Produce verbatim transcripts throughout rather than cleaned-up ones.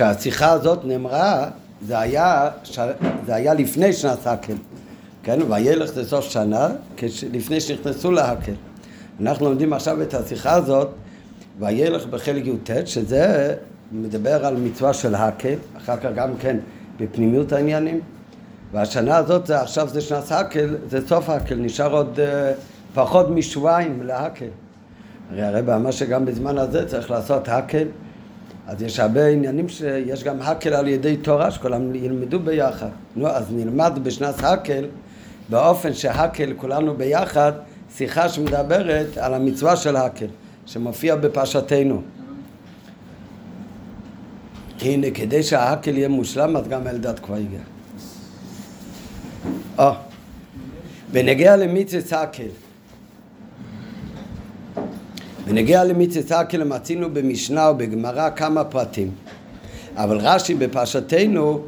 כשהשיחה הזאת נאמרה, זה היה, זה היה לפני שנת הקל, כן? וילך זה סוף שנה, לפני שנכנסו להקל. אנחנו לומדים עכשיו את השיחה הזאת, וילך בחלק יוטט, שזה מדבר על מצווה של הקל, אחר כך גם כן בפנימיות העניינים, והשנה הזאת, זה, עכשיו זה שנת הקל, זה סוף הקל, נשאר עוד uh, פחות משבועיים להקל. הרי הרב אמר שגם בזמן הזה צריך לעשות הקל, אז יש הרבה עניינים שיש גם הקל על ידי תורה, שכולם ילמדו ביחד. נו, אז נלמד בשנת הקל, באופן שהקל כולנו ביחד, שיחה שמדברת על המצווה של הקל, שמופיע בפרשתנו. הנה, כדי שההקל יהיה מושלם, אז גם אלדד כבר יגיע. או, ונגיע למצוות הקל. ונגיע למצוות ההקל, מצינו במשנה ובגמרא כמה פרטים. אבל רש"י בפרשתנו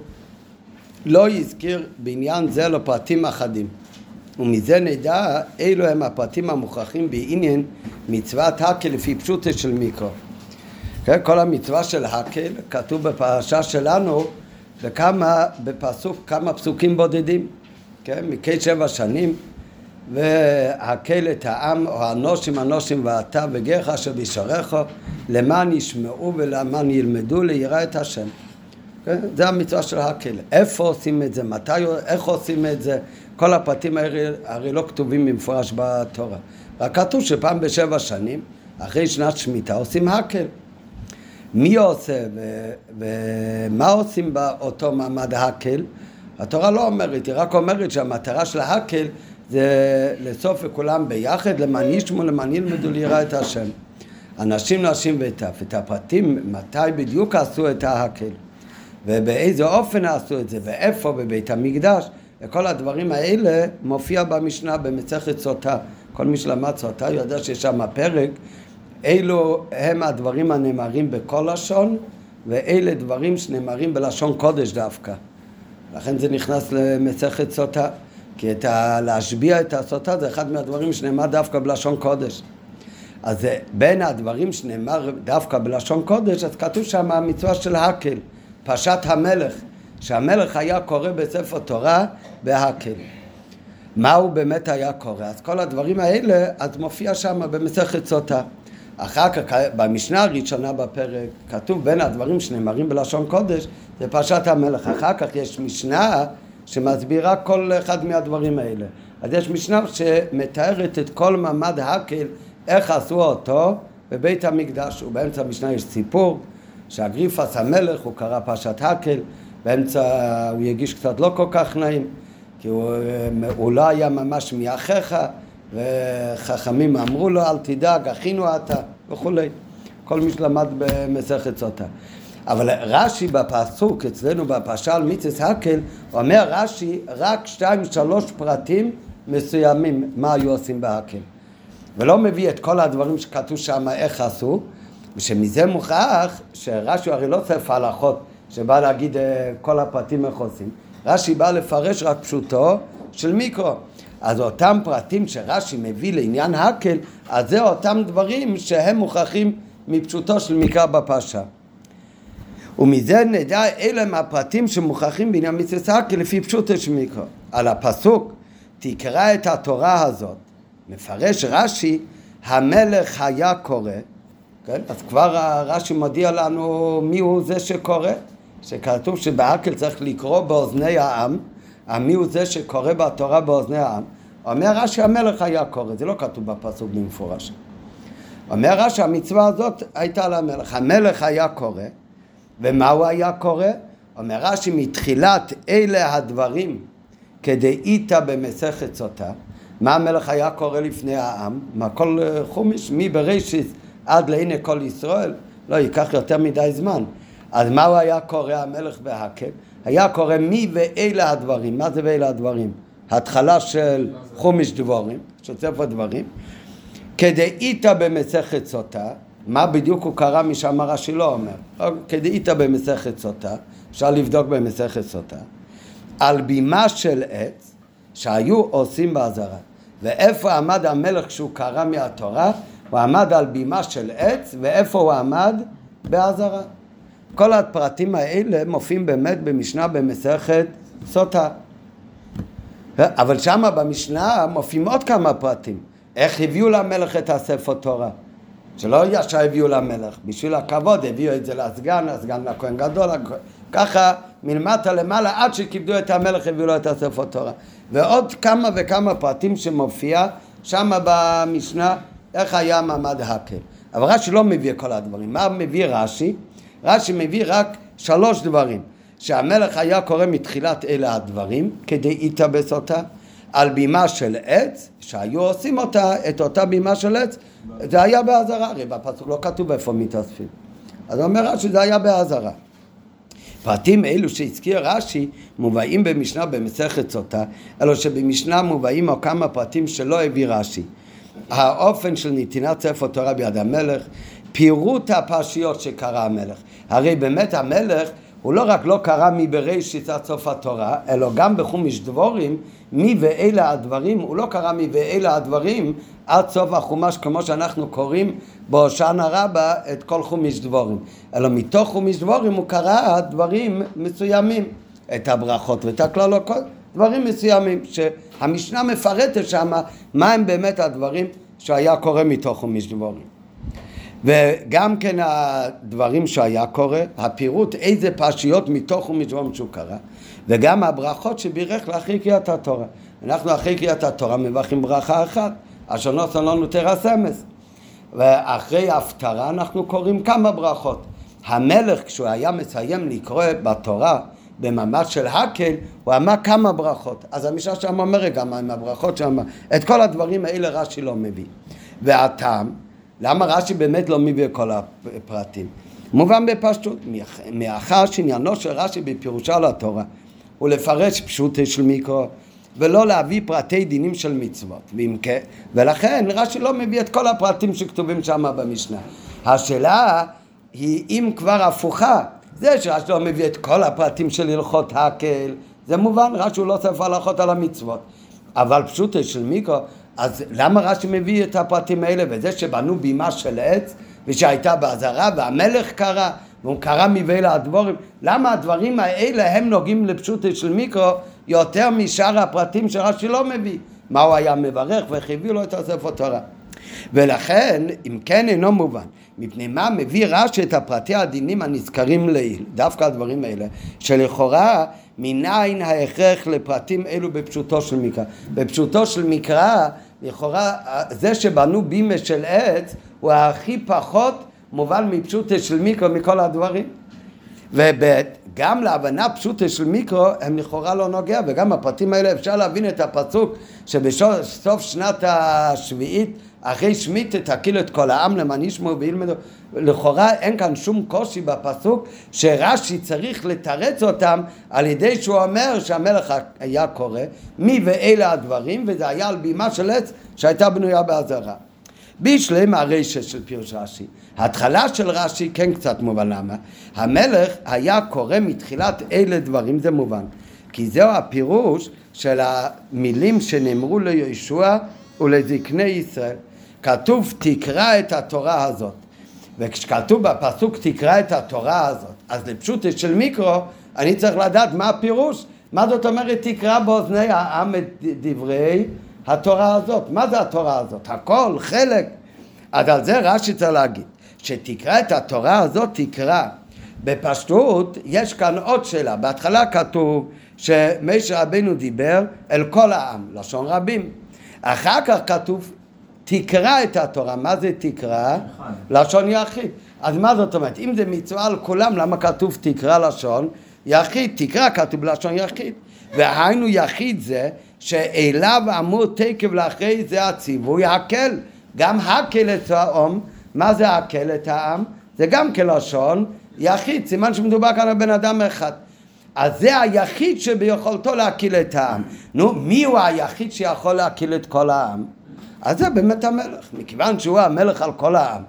לא הזכיר בעניין זה לא פרטים אחדים. ומזה נדע אילו הם הפרטים המוכרחים בעניין מצוות ההקל לפי פשוטו של מקרא. כל המצווה של ההקל כתוב בפרשה שלנו בכמה, בפסוק, כמה פסוקים בודדים. מכי שבע שנים. והקל את העם או אנושים אנושים ואתה וגרך אשר בישעריך למען ישמעו ולמען ילמדו לירא את השם. כן? זה המצווה של הקל. איפה עושים את זה? מתי? איך עושים את זה? כל הפרטים הרי, הרי לא כתובים במפורש בתורה. רק כתוב שפעם בשבע שנים אחרי שנת שמיטה עושים הקל. מי עושה ו... ומה עושים באותו מעמד הקל? התורה לא אומרת, היא רק אומרת שהמטרה של הקל זה לסוף וכולם ביחד, למען ישמעו ולמען ילמדו לירא את השם. אנשים, נשים וטף, את הפרטים, מתי בדיוק עשו את ההקל, ובאיזה אופן עשו את זה, ואיפה בבית המקדש, וכל הדברים האלה מופיע במשנה, במסכת סוטה. כל מי שלמד סוטה יודע שיש שם פרק, אילו הם הדברים הנאמרים בכל לשון, ואלה דברים שנאמרים בלשון קודש דווקא. לכן זה נכנס למסכת סוטה. כי את ה... להשביע את הסוטה זה אחד מהדברים שנאמר דווקא בלשון קודש. אז בין הדברים שנאמר דווקא בלשון קודש, אז כתוב שם המצווה של הקל, פשט המלך, שהמלך היה קורא בספר תורה בהקל. מה הוא באמת היה קורא? אז כל הדברים האלה, אז מופיע שם במסכת סוטה. אחר כך, במשנה הראשונה בפרק, כתוב בין הדברים שנאמרים בלשון קודש, זה פשט המלך. אחר כך יש משנה, שמסבירה כל אחד מהדברים האלה. אז יש משנה שמתארת את כל מעמד הקל, איך עשו אותו בבית המקדש. ובאמצע המשנה יש סיפור שאגריפס המלך, הוא קרא פרשת הקל, באמצע הוא יגיש קצת לא כל כך נעים, כי הוא, הוא לא היה ממש מאחיך, וחכמים אמרו לו אל תדאג, אחינו אתה, וכו'. כל מי שלמד במסכת סוטה. אבל רש"י בפסוק, אצלנו בפרשה על מצוות ההקל, אומר רש"י רק שתיים, שלוש פרטים מסוימים מה היו עושים בהקל. ולא מביא את כל הדברים שכתוב שם איך עשו, ושמזה מוכרח שרש"י הרי לא ספר הלכות שבא להגיד כל הפרטים איך עושים. רש"י בא לפרש רק פשוטו של מיקרו. אז אותם פרטים שרש"י מביא לעניין ההקל, אז זה אותם דברים שהם מוכרחים מפשוטו של מיקרא בפרשה. ומזה נדע אלה מהפרטים שמוכרחים בעניין מצוות ההקל לפי פשוטו של מקרא. על הפסוק, תקרא את התורה הזאת, מפרש רש"י, המלך היה קורא, כן? אז כבר רש"י מודיע לנו מי הוא זה שקורא, שכתוב שבהקל צריך לקרוא באוזני העם, מי הוא זה שקורא בתורה באוזני העם. אומר רש"י, המלך היה קורא, זה לא כתוב בפסוק במפורש. אומר רש"י, המצווה הזאת הייתה למלך, המלך היה קורא, ומה הוא היה קורא? אומר רש"י, מתחילת אלה הדברים כדאיתא במסכת סוטה, מה המלך היה קורא לפני העם? מה כל חומש, מבראשית עד להנה כל ישראל? לא, ייקח יותר מדי זמן. אז מה הוא היה קורא המלך בהקל? היה קורא מי ואלה הדברים. מה זה ואלה הדברים? התחלה של חומש דבורים, שצפר דברים. כדאיתא במסכת סוטה, מה בדיוק הוא קרא משם רש"י לא אומר. כדאיתא במסכת סוטה, אפשר לבדוק במסכת סוטה, על בימה של עץ שהיו עושים בעזרה. ואיפה עמד המלך כשהוא קרא מהתורה? הוא עמד על בימה של עץ, ואיפה הוא עמד? בעזרה. כל הפרטים האלה מופיעים באמת במשנה במסכת סוטה. אבל שמה במשנה מופיעים עוד כמה פרטים. איך הביאו למלך את הספר תורה? שלא ישר הביאו למלך, בשביל הכבוד הביאו את זה לסגן, הסגן לכהן גדול, ככה מלמטה למעלה עד שכיבדו את המלך הביאו לו את הספר תורה. ועוד כמה וכמה פרטים שמופיע שמה במשנה איך היה מעמד הקהל. אבל רש"י לא מביא כל הדברים. מה מביא רש"י? רש"י מביא רק שלוש דברים. שהמלך היה קורא מתחילת אלה הדברים, כדי יתאבס אותה, על בימה של עץ, שהיו עושים אותה, את אותה בימה של עץ, זה היה בעזרה, הרי בפסוק לא כתוב איפה מתאספים. אז אומר רש"י, זה היה בעזרה. פרטים אלו שהזכיר רש"י, מובאים במשנה במסכת סוטה, אלו שבמשנה מובאים או כמה פרטים שלא הביא רש"י. האופן של נתינת ספר תורה ביד המלך, פירוט הפרשיות שקרא המלך. הרי באמת המלך הוא לא רק לא קרא מבראשית עד סוף התורה, אלא גם בחומש דבורים, מי ואלה הדברים, הוא לא קרא מי ואלה הדברים עד סוף החומש, כמו שאנחנו קוראים בהושענא רבה את כל חומש דבורים. אלא מתוך חומש דבורים הוא קרא דברים מסוימים, את הברכות ואת הכללות, דברים מסוימים, שהמשנה מפרטת שמה, מה הם באמת הדברים שהיה קורא מתוך חומש דבורים. וגם כן הדברים שהיה קורא, הפירוט איזה פרשיות מתוך ומשום שהוא קרא, וגם הברכות שבירך לאחרי קריאת התורה. אנחנו אחרי קריאת התורה מברכים ברכה אחת, אשר נושא לנו תרס אמס. ואחרי ההפטרה אנחנו קוראים כמה ברכות. המלך כשהוא היה מסיים לקרוא בתורה, במעמד של הקהל, הוא אמר כמה ברכות. אז המשנה שם אומרת גם עם הברכות שם, את כל הדברים האלה רש"י לא מביא. והטעם, למה רש"י באמת לא מביא כל הפרטים? מובן בפשטות, מאחר שעניינו של רש"י בפירושה לתורה, הוא לפרש פשוט של מיקרו, ולא להביא פרטי דינים של מצוות. ומכן, ולכן רש"י לא מביא את כל הפרטים שכתובים שם במשנה. השאלה היא אם כבר הפוכה, זה שרש"י לא מביא את כל הפרטים של הלכות הקהל, זה מובן, רש"י לא ספר הלכות על המצוות. אבל פשוט של מיקרו, אז למה רש"י מביא את הפרטים האלה? וזה שבנו בימה של עץ, ושהייתה בעזרה, והמלך קרא, והוא קרא מבעלה הדבורים. למה הדברים האלה הם נוגעים לפשוט של מיקרו, יותר משאר הפרטים שרש"י לא מביא? מה הוא היה מברך, וחיביא לו את הספר תורה. ולכן, אם כן אינו מובן, מפני מה מביא רש"י את הפרטי הדינים הנזכרים לעיל, דווקא הדברים האלה, שלכאורה, מניין ההכרח לפרטים אלו בפשוטו של מקרא. בפשוטו של מקרא, לכאורה, זה שבנו בימה של עץ, הוא הכי פחות מובן מפשוטו של מיקרו מכל הדברים. וגם להבנה פשוטו של מיקרו, הם לכאורה לא נוגע, וגם הפרטים האלה אפשר להבין את הפסוק, שבסוף שנת השביעית, אחרי שמיטה תקיל את כל העם למען ישמעו וילמדו. לכאורה אין כאן שום קושי בפסוק שרש"י צריך לתרץ אותם על ידי שהוא אומר שהמלך היה קורא מי ואלה הדברים, וזה היה על בימה של עץ שהייתה בנויה בעזרה. בישלם הרשע של פירוש רש"י, התחלה של רש"י כן קצת מובן למה. המלך היה קורא מתחילת אלה דברים, זה מובן. כי זהו הפירוש של המילים שנאמרו ליהושע ולזקני ישראל. כתוב תקרא את התורה הזאת, וכשכתוב בפסוק תקרא את התורה הזאת, אז לפשוט של מיקרו אני צריך לדעת מה הפירוש, מה זאת אומרת תקרא באוזני העם את דברי התורה הזאת, מה זה התורה הזאת, הכל, חלק. אז על זה רש"י צריך להגיד שתקרא את התורה הזאת, תקרא בפשטות. יש כאן עוד שאלה, בהתחלה כתוב שמשה רבינו דיבר אל כל העם, לשון רבים, אחר כך כתוב תקרא את התורה, מה זה תקרא? לשון יחיד. אז מה זאת אומרת? אם זה מצווה על כולם, למה כתוב תקרא לשון יחיד? תקרא כתוב לשון יחיד. והיינו יחיד זה שאליו אמור תקב לאחרי זה הציווי הקהל. גם הקהל את העם, מה זה הקהל את העם? זה גם כלשון יחיד, סימן שמדובר כאן על בן אדם אחד. אז זה היחיד שביכולתו להקיל את העם. נו, מי הוא היחיד שיכול להקיל את כל העם? אז זה באמת המלך, מכיוון שהוא המלך על כל העם.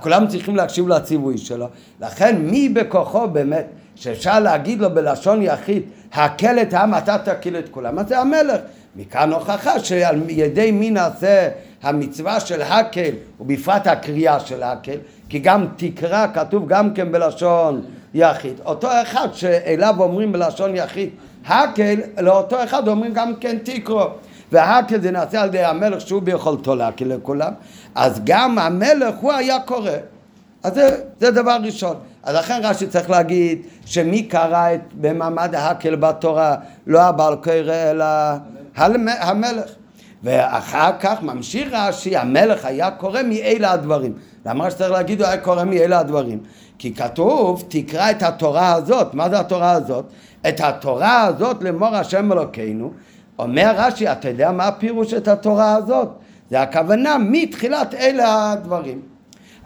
כולם צריכים להקשיב לציווי שלו. לכן מי בכוחו באמת, שאפשר להגיד לו בלשון יחיד, הקל את העם, אתה תקיל את כולם. אז זה המלך. מכאן הוכחה שעל ידי מי נעשה המצווה של הקל, ובפרט הקריאה של הקל, כי גם תקרא, כתוב גם כן בלשון יחיד. אותו אחד שאליו אומרים בלשון יחיד הקל, לאותו אחד אומרים גם כן תיקרו, והקל זה נעשה על ידי המלך שהוא ביכולתו להקל לכולם, אז גם המלך הוא היה קורא. אז זה, זה דבר ראשון. אז לכן רש"י צריך להגיד שמי קרא את במעמד ההקל בתורה, לא הבעל קורא אלא המלך. ואחר כך ממשיך רש"י, המלך היה קורא מאלה הדברים. למה שצריך להגיד הוא היה קורא מאלה הדברים? כי כתוב תקרא את התורה הזאת. מה זה התורה הזאת? את התורה הזאת לאמור השם אלוקינו. אומר רש"י, אתה יודע מה הפירוש את התורה הזאת? זה הכוונה מתחילת אלה הדברים.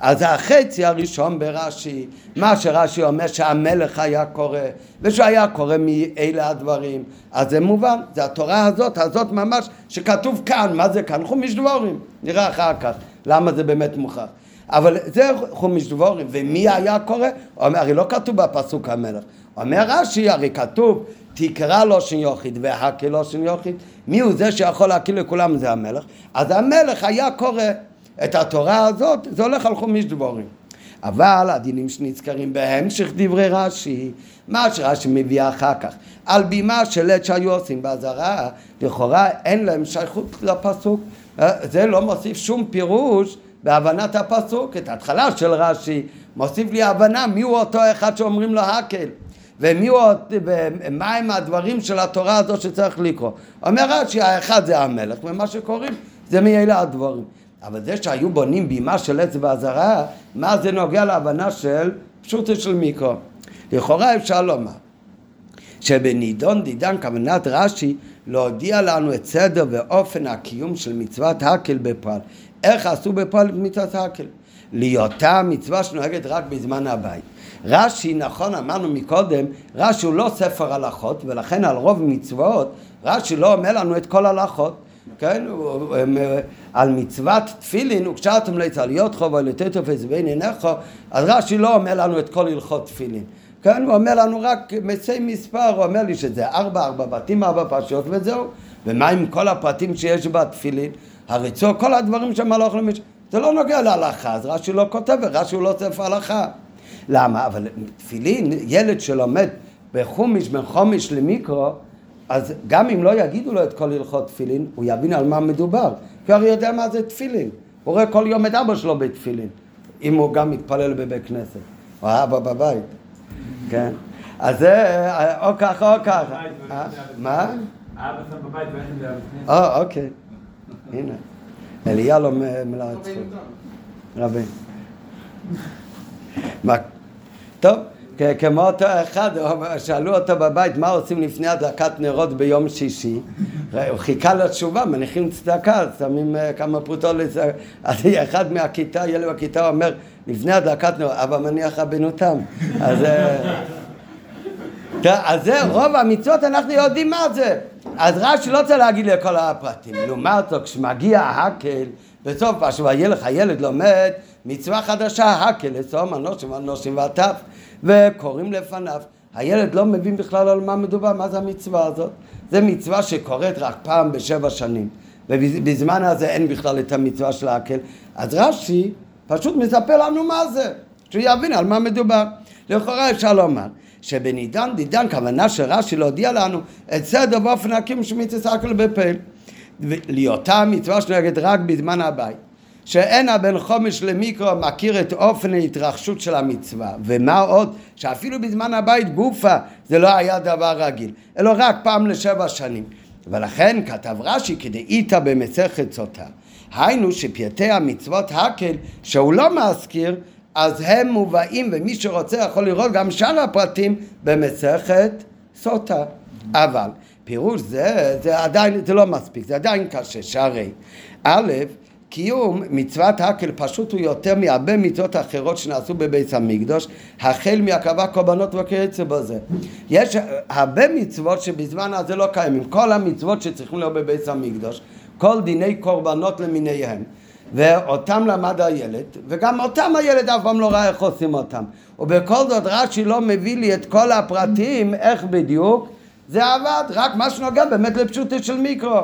אז החצי הראשון ברש"י, מה שרש"י אומר שהמלך היה קורא, ושהוא היה קורא מאלה הדברים, אז זה מובן, זה התורה הזאת, הזאת ממש, שכתוב כאן. מה זה כאן? חומש דבורים. נראה אחר כך למה זה באמת מוכח. אבל זה חומש דבורים, ומי היה קורא? אומר, הרי לא כתוב בפסוק המלך. אומר רש"י, הרי כתוב, תקרא לשון יחיד והקל לשון יחיד. מי הוא זה שיכול להקל לכולם? זה המלך. אז המלך היה קורא. את התורה הזאת, זה הולך על חומש דבורים. אבל הדינים שנזכרים בהמשך דברי רש"י, מה שרש"י מביא אחר כך, על בימה של עת שהיו עושים בעזרה, לכאורה אין להם שייכות לפסוק. זה לא מוסיף שום פירוש בהבנת הפסוק. את ההתחלה של רש"י מוסיף לי הבנה מי הוא אותו אחד שאומרים לו הקל, ומה הם הדברים של התורה הזאת שצריך לקרוא. אומר רש"י, האחד זה המלך, ומה שקוראים זה מאלה הדברים. אבל זה שהיו בונים בימה של עץ ועזרה, מה זה נוגע להבנה של פשוטו של מיקרו? לכאורה אפשר לומר שבנידון דידן כוונת רש"י להודיע לנו את סדר ואופן הקיום של מצוות הקל בפועל. איך עשו בפועל מצוות הקל? להיותה מצווה שנוהגת רק בזמן הבית. רש"י, נכון אמרנו מקודם, רש"י הוא לא ספר הלכות, ולכן על רוב מצוות רש"י לא אומר לנו את כל הלכות. כן, על מצוות תפילין, וכשאתם לצליות חובה לתתופס בין עיניך, אז רש"י לא אומר לנו את כל הלכות תפילין. כן, הוא אומר לנו רק מסי מספר, הוא אומר לי שזה ארבע, ארבע בתים, ארבע פרשיות וזהו. ומה עם כל הפרטים שיש בתפילין? הריצור, כל הדברים שמלוך למישהו, זה לא נוגע להלכה, אז רש"י לא כותב, רש"י לא ספר הלכה. למה? אבל תפילין, ילד שלומד בחומש, בין חומש למיקרו, אז גם אם לא יגידו לו את כל הלכות תפילין, הוא יבין על מה מדובר. כי הרי יודע מה זה תפילין. הוא רואה כל יום את אבא שלו בתפילין. אם הוא גם מתפלל בבית כנסת. או אבא בבית. כן? אז זה, או ככה, או ככה. מה? אבא שם בבית ואין לי בבית כנסת. או, אוקיי. הנה. אליה לא מלאצפות. רבי. מה? טוב. כמו אותו אחד, שאלו אותו בבית, מה עושים לפני הדלקת נרות ביום שישי? הוא חיכה לתשובה, מניחים צדקה, שמים כמה פרוטות לצדקה. אז אחד מהכיתה, ילד בכיתה אומר, לפני הדלקת נרות, אבא מניח רבנותם. אז זה רוב המצוות, אנחנו יודעים מה זה. אז רש"י לא צריך להגיד לכל הפרטים. לעומת זאת, כשמגיע ההקל, בסוף השבוע ילך, הילד לומד מצווה חדשה, ההקל, לצום אנושים ואנושים וטף. וקוראים לפניו, הילד לא מבין בכלל על מה מדובר, מה זה המצווה הזאת. זה מצווה שקורית רק פעם בשבע שנים, ובזמן הזה אין בכלל את המצווה של ההקל. אז רש"י פשוט מספר לנו מה זה, שהוא יבין על מה מדובר. לכאורה אפשר לומר שבנידן דידן כוונה שרש"י להודיע לנו את סדר ואופן הקיום של מצוות ההקל בפועל, להיותה מצווה שנוהגת רק בזמן הבית. שאין הבן חומש למיקרו מכיר את אופן ההתרחשות של המצווה. ומה עוד? שאפילו בזמן הבית גופה זה לא היה דבר רגיל, אלא רק פעם לשבע שנים. ולכן כתב רש"י כדאיתא במסכת סוטה, היינו שפרטי המצוות הקל שהוא לא מזכיר, אז הם מובאים, ומי שרוצה יכול לראות גם שאר הפרטים במסכת סוטה. אבל פירוש זה, זה עדיין, זה לא מספיק, זה עדיין קשה. שהרי א', קיום מצוות הקל פשוט הוא יותר מהרבה מצוות אחרות שנעשו בבית המקדש, החל מהקרבת קורבנות וכיוצא בזה. יש הרבה מצוות שבזמן הזה לא קיימים, כל המצוות שצריכים להיות בבית המקדש, כל דיני קורבנות למיניהם, ואותם למד הילד, וגם אותם הילד אף פעם לא ראה איך עושים אותם. ובכל זאת רש"י לא מביא לי את כל הפרטים איך בדיוק זה עבד, רק מה שנוגע באמת לפשוטו של מיקרו.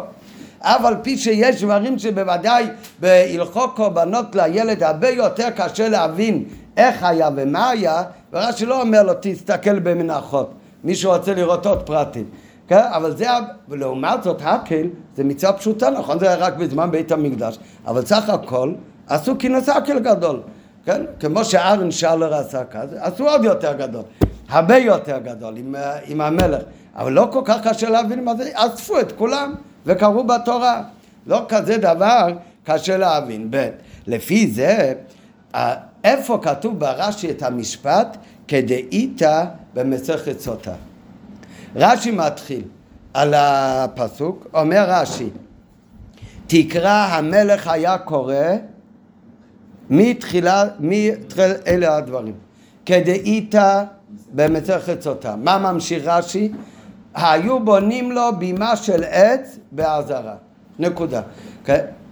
אבל פי שיש דברים שבוודאי בהלכות קורבנות לילד הרבה יותר קשה להבין איך היה ומה היה, ורש"י לא אומר לו תסתכל במנחות, מישהו רוצה לראות עוד פרטים, אבל זה, ולעומת זאת הקהל זה מצווה פשוטה, נכון? זה היה רק בזמן בית המקדש, אבל סך הכל עשו כינוס הקהל גדול, כן? כמו שארן שאלר עשה כזה, עשו עוד יותר גדול, הרבה יותר גדול עם, עם המלך, אבל לא כל כך קשה להבין מה זה, אספו את כולם וקראו בתורה, לא כזה דבר קשה להבין. ב' לפי זה, איפה כתוב ברש"י את המשפט כדאיתא במסכת סוטה? רש"י מתחיל על הפסוק, אומר רש"י, תקרא המלך היה קורא מתחילה, מתחיל אלה הדברים. כדאיתא במסכת סוטה. מה ממשיך רש"י? היו בונים לו בימה של עץ בעזרה. נקודה.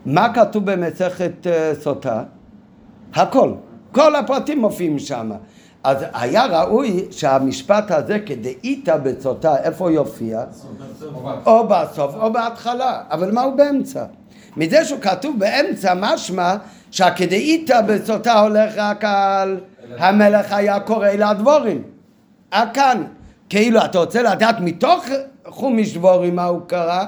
מה כתוב במסכת סוטה? הכל. כל הפרטים מופיעים שם. אז היה ראוי שהמשפט הזה כדאיתא בסוטה, איפה יופיע? או בסוף או בהתחלה, אבל מה הוא באמצע? מזה שהוא כתוב באמצע משמע שהכדאיתא בסוטה הולך רק על המלך היה קורא לדבורים. כאן, כאילו אתה רוצה לדעת מתוך חומש דבורים מה הוא קרא,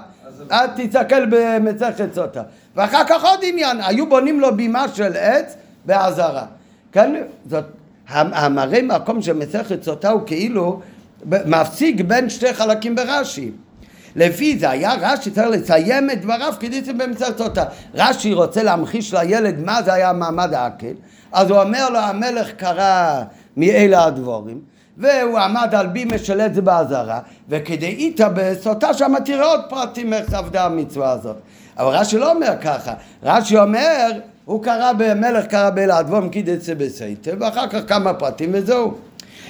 אז תסתכל במסכת סוטה. ואחר כך עוד עניין, היו בונים לו בימה של עץ בעזרה. כן, זאת המראה מקום שמסכת סוטה הוא כאילו מפסיק בין שתי חלקים ברש"י. לפי זה היה רש"י צריך לסיים את דבריו כדאיתא במסכת סוטה. רש"י רוצה להמחיש לילד מה זה היה מעמד העקל, אז הוא אומר לו המלך קרא מאלה הדבורים, והוא עמד על בימה של עץ בעזרה, וכדאיתא בסוטה שם תראה עוד פרטים איך עבדה המצווה הזאת. אבל רש"י לא אומר ככה, רש"י אומר הוא קרא במלך, קרא באלה הדבורים כדאיתא בסייתא, ואחר כך כמה פרטים וזהו.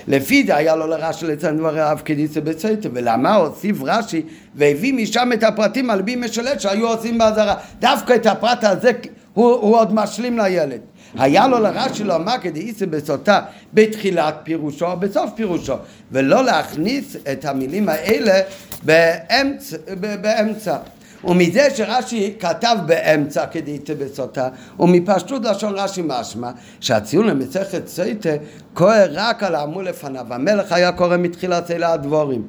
לפי זה היה לו לרש"י לציין דבריו כדאיתא בסייתא, ולמה הוסיף רש"י והביא משם את הפרטים על בימה של עץ שהיו עושים בעזרה? דווקא את הפרט הזה הוא, הוא עוד משלים לילד. היה לו לרש"י לומר כדאיתא בסוטה בתחילת פירושו או בסוף פירושו, ולא להכניס את המילים האלה באמצע, באמצע. ומזה שרש"י כתב באמצע כדאיתא בסוטה, ומפשטות לשון רש"י משמע שהציון למסכת סוטה קורא רק על האמור לפניו, המלך היה קורא מתחילת אלה הדבורים,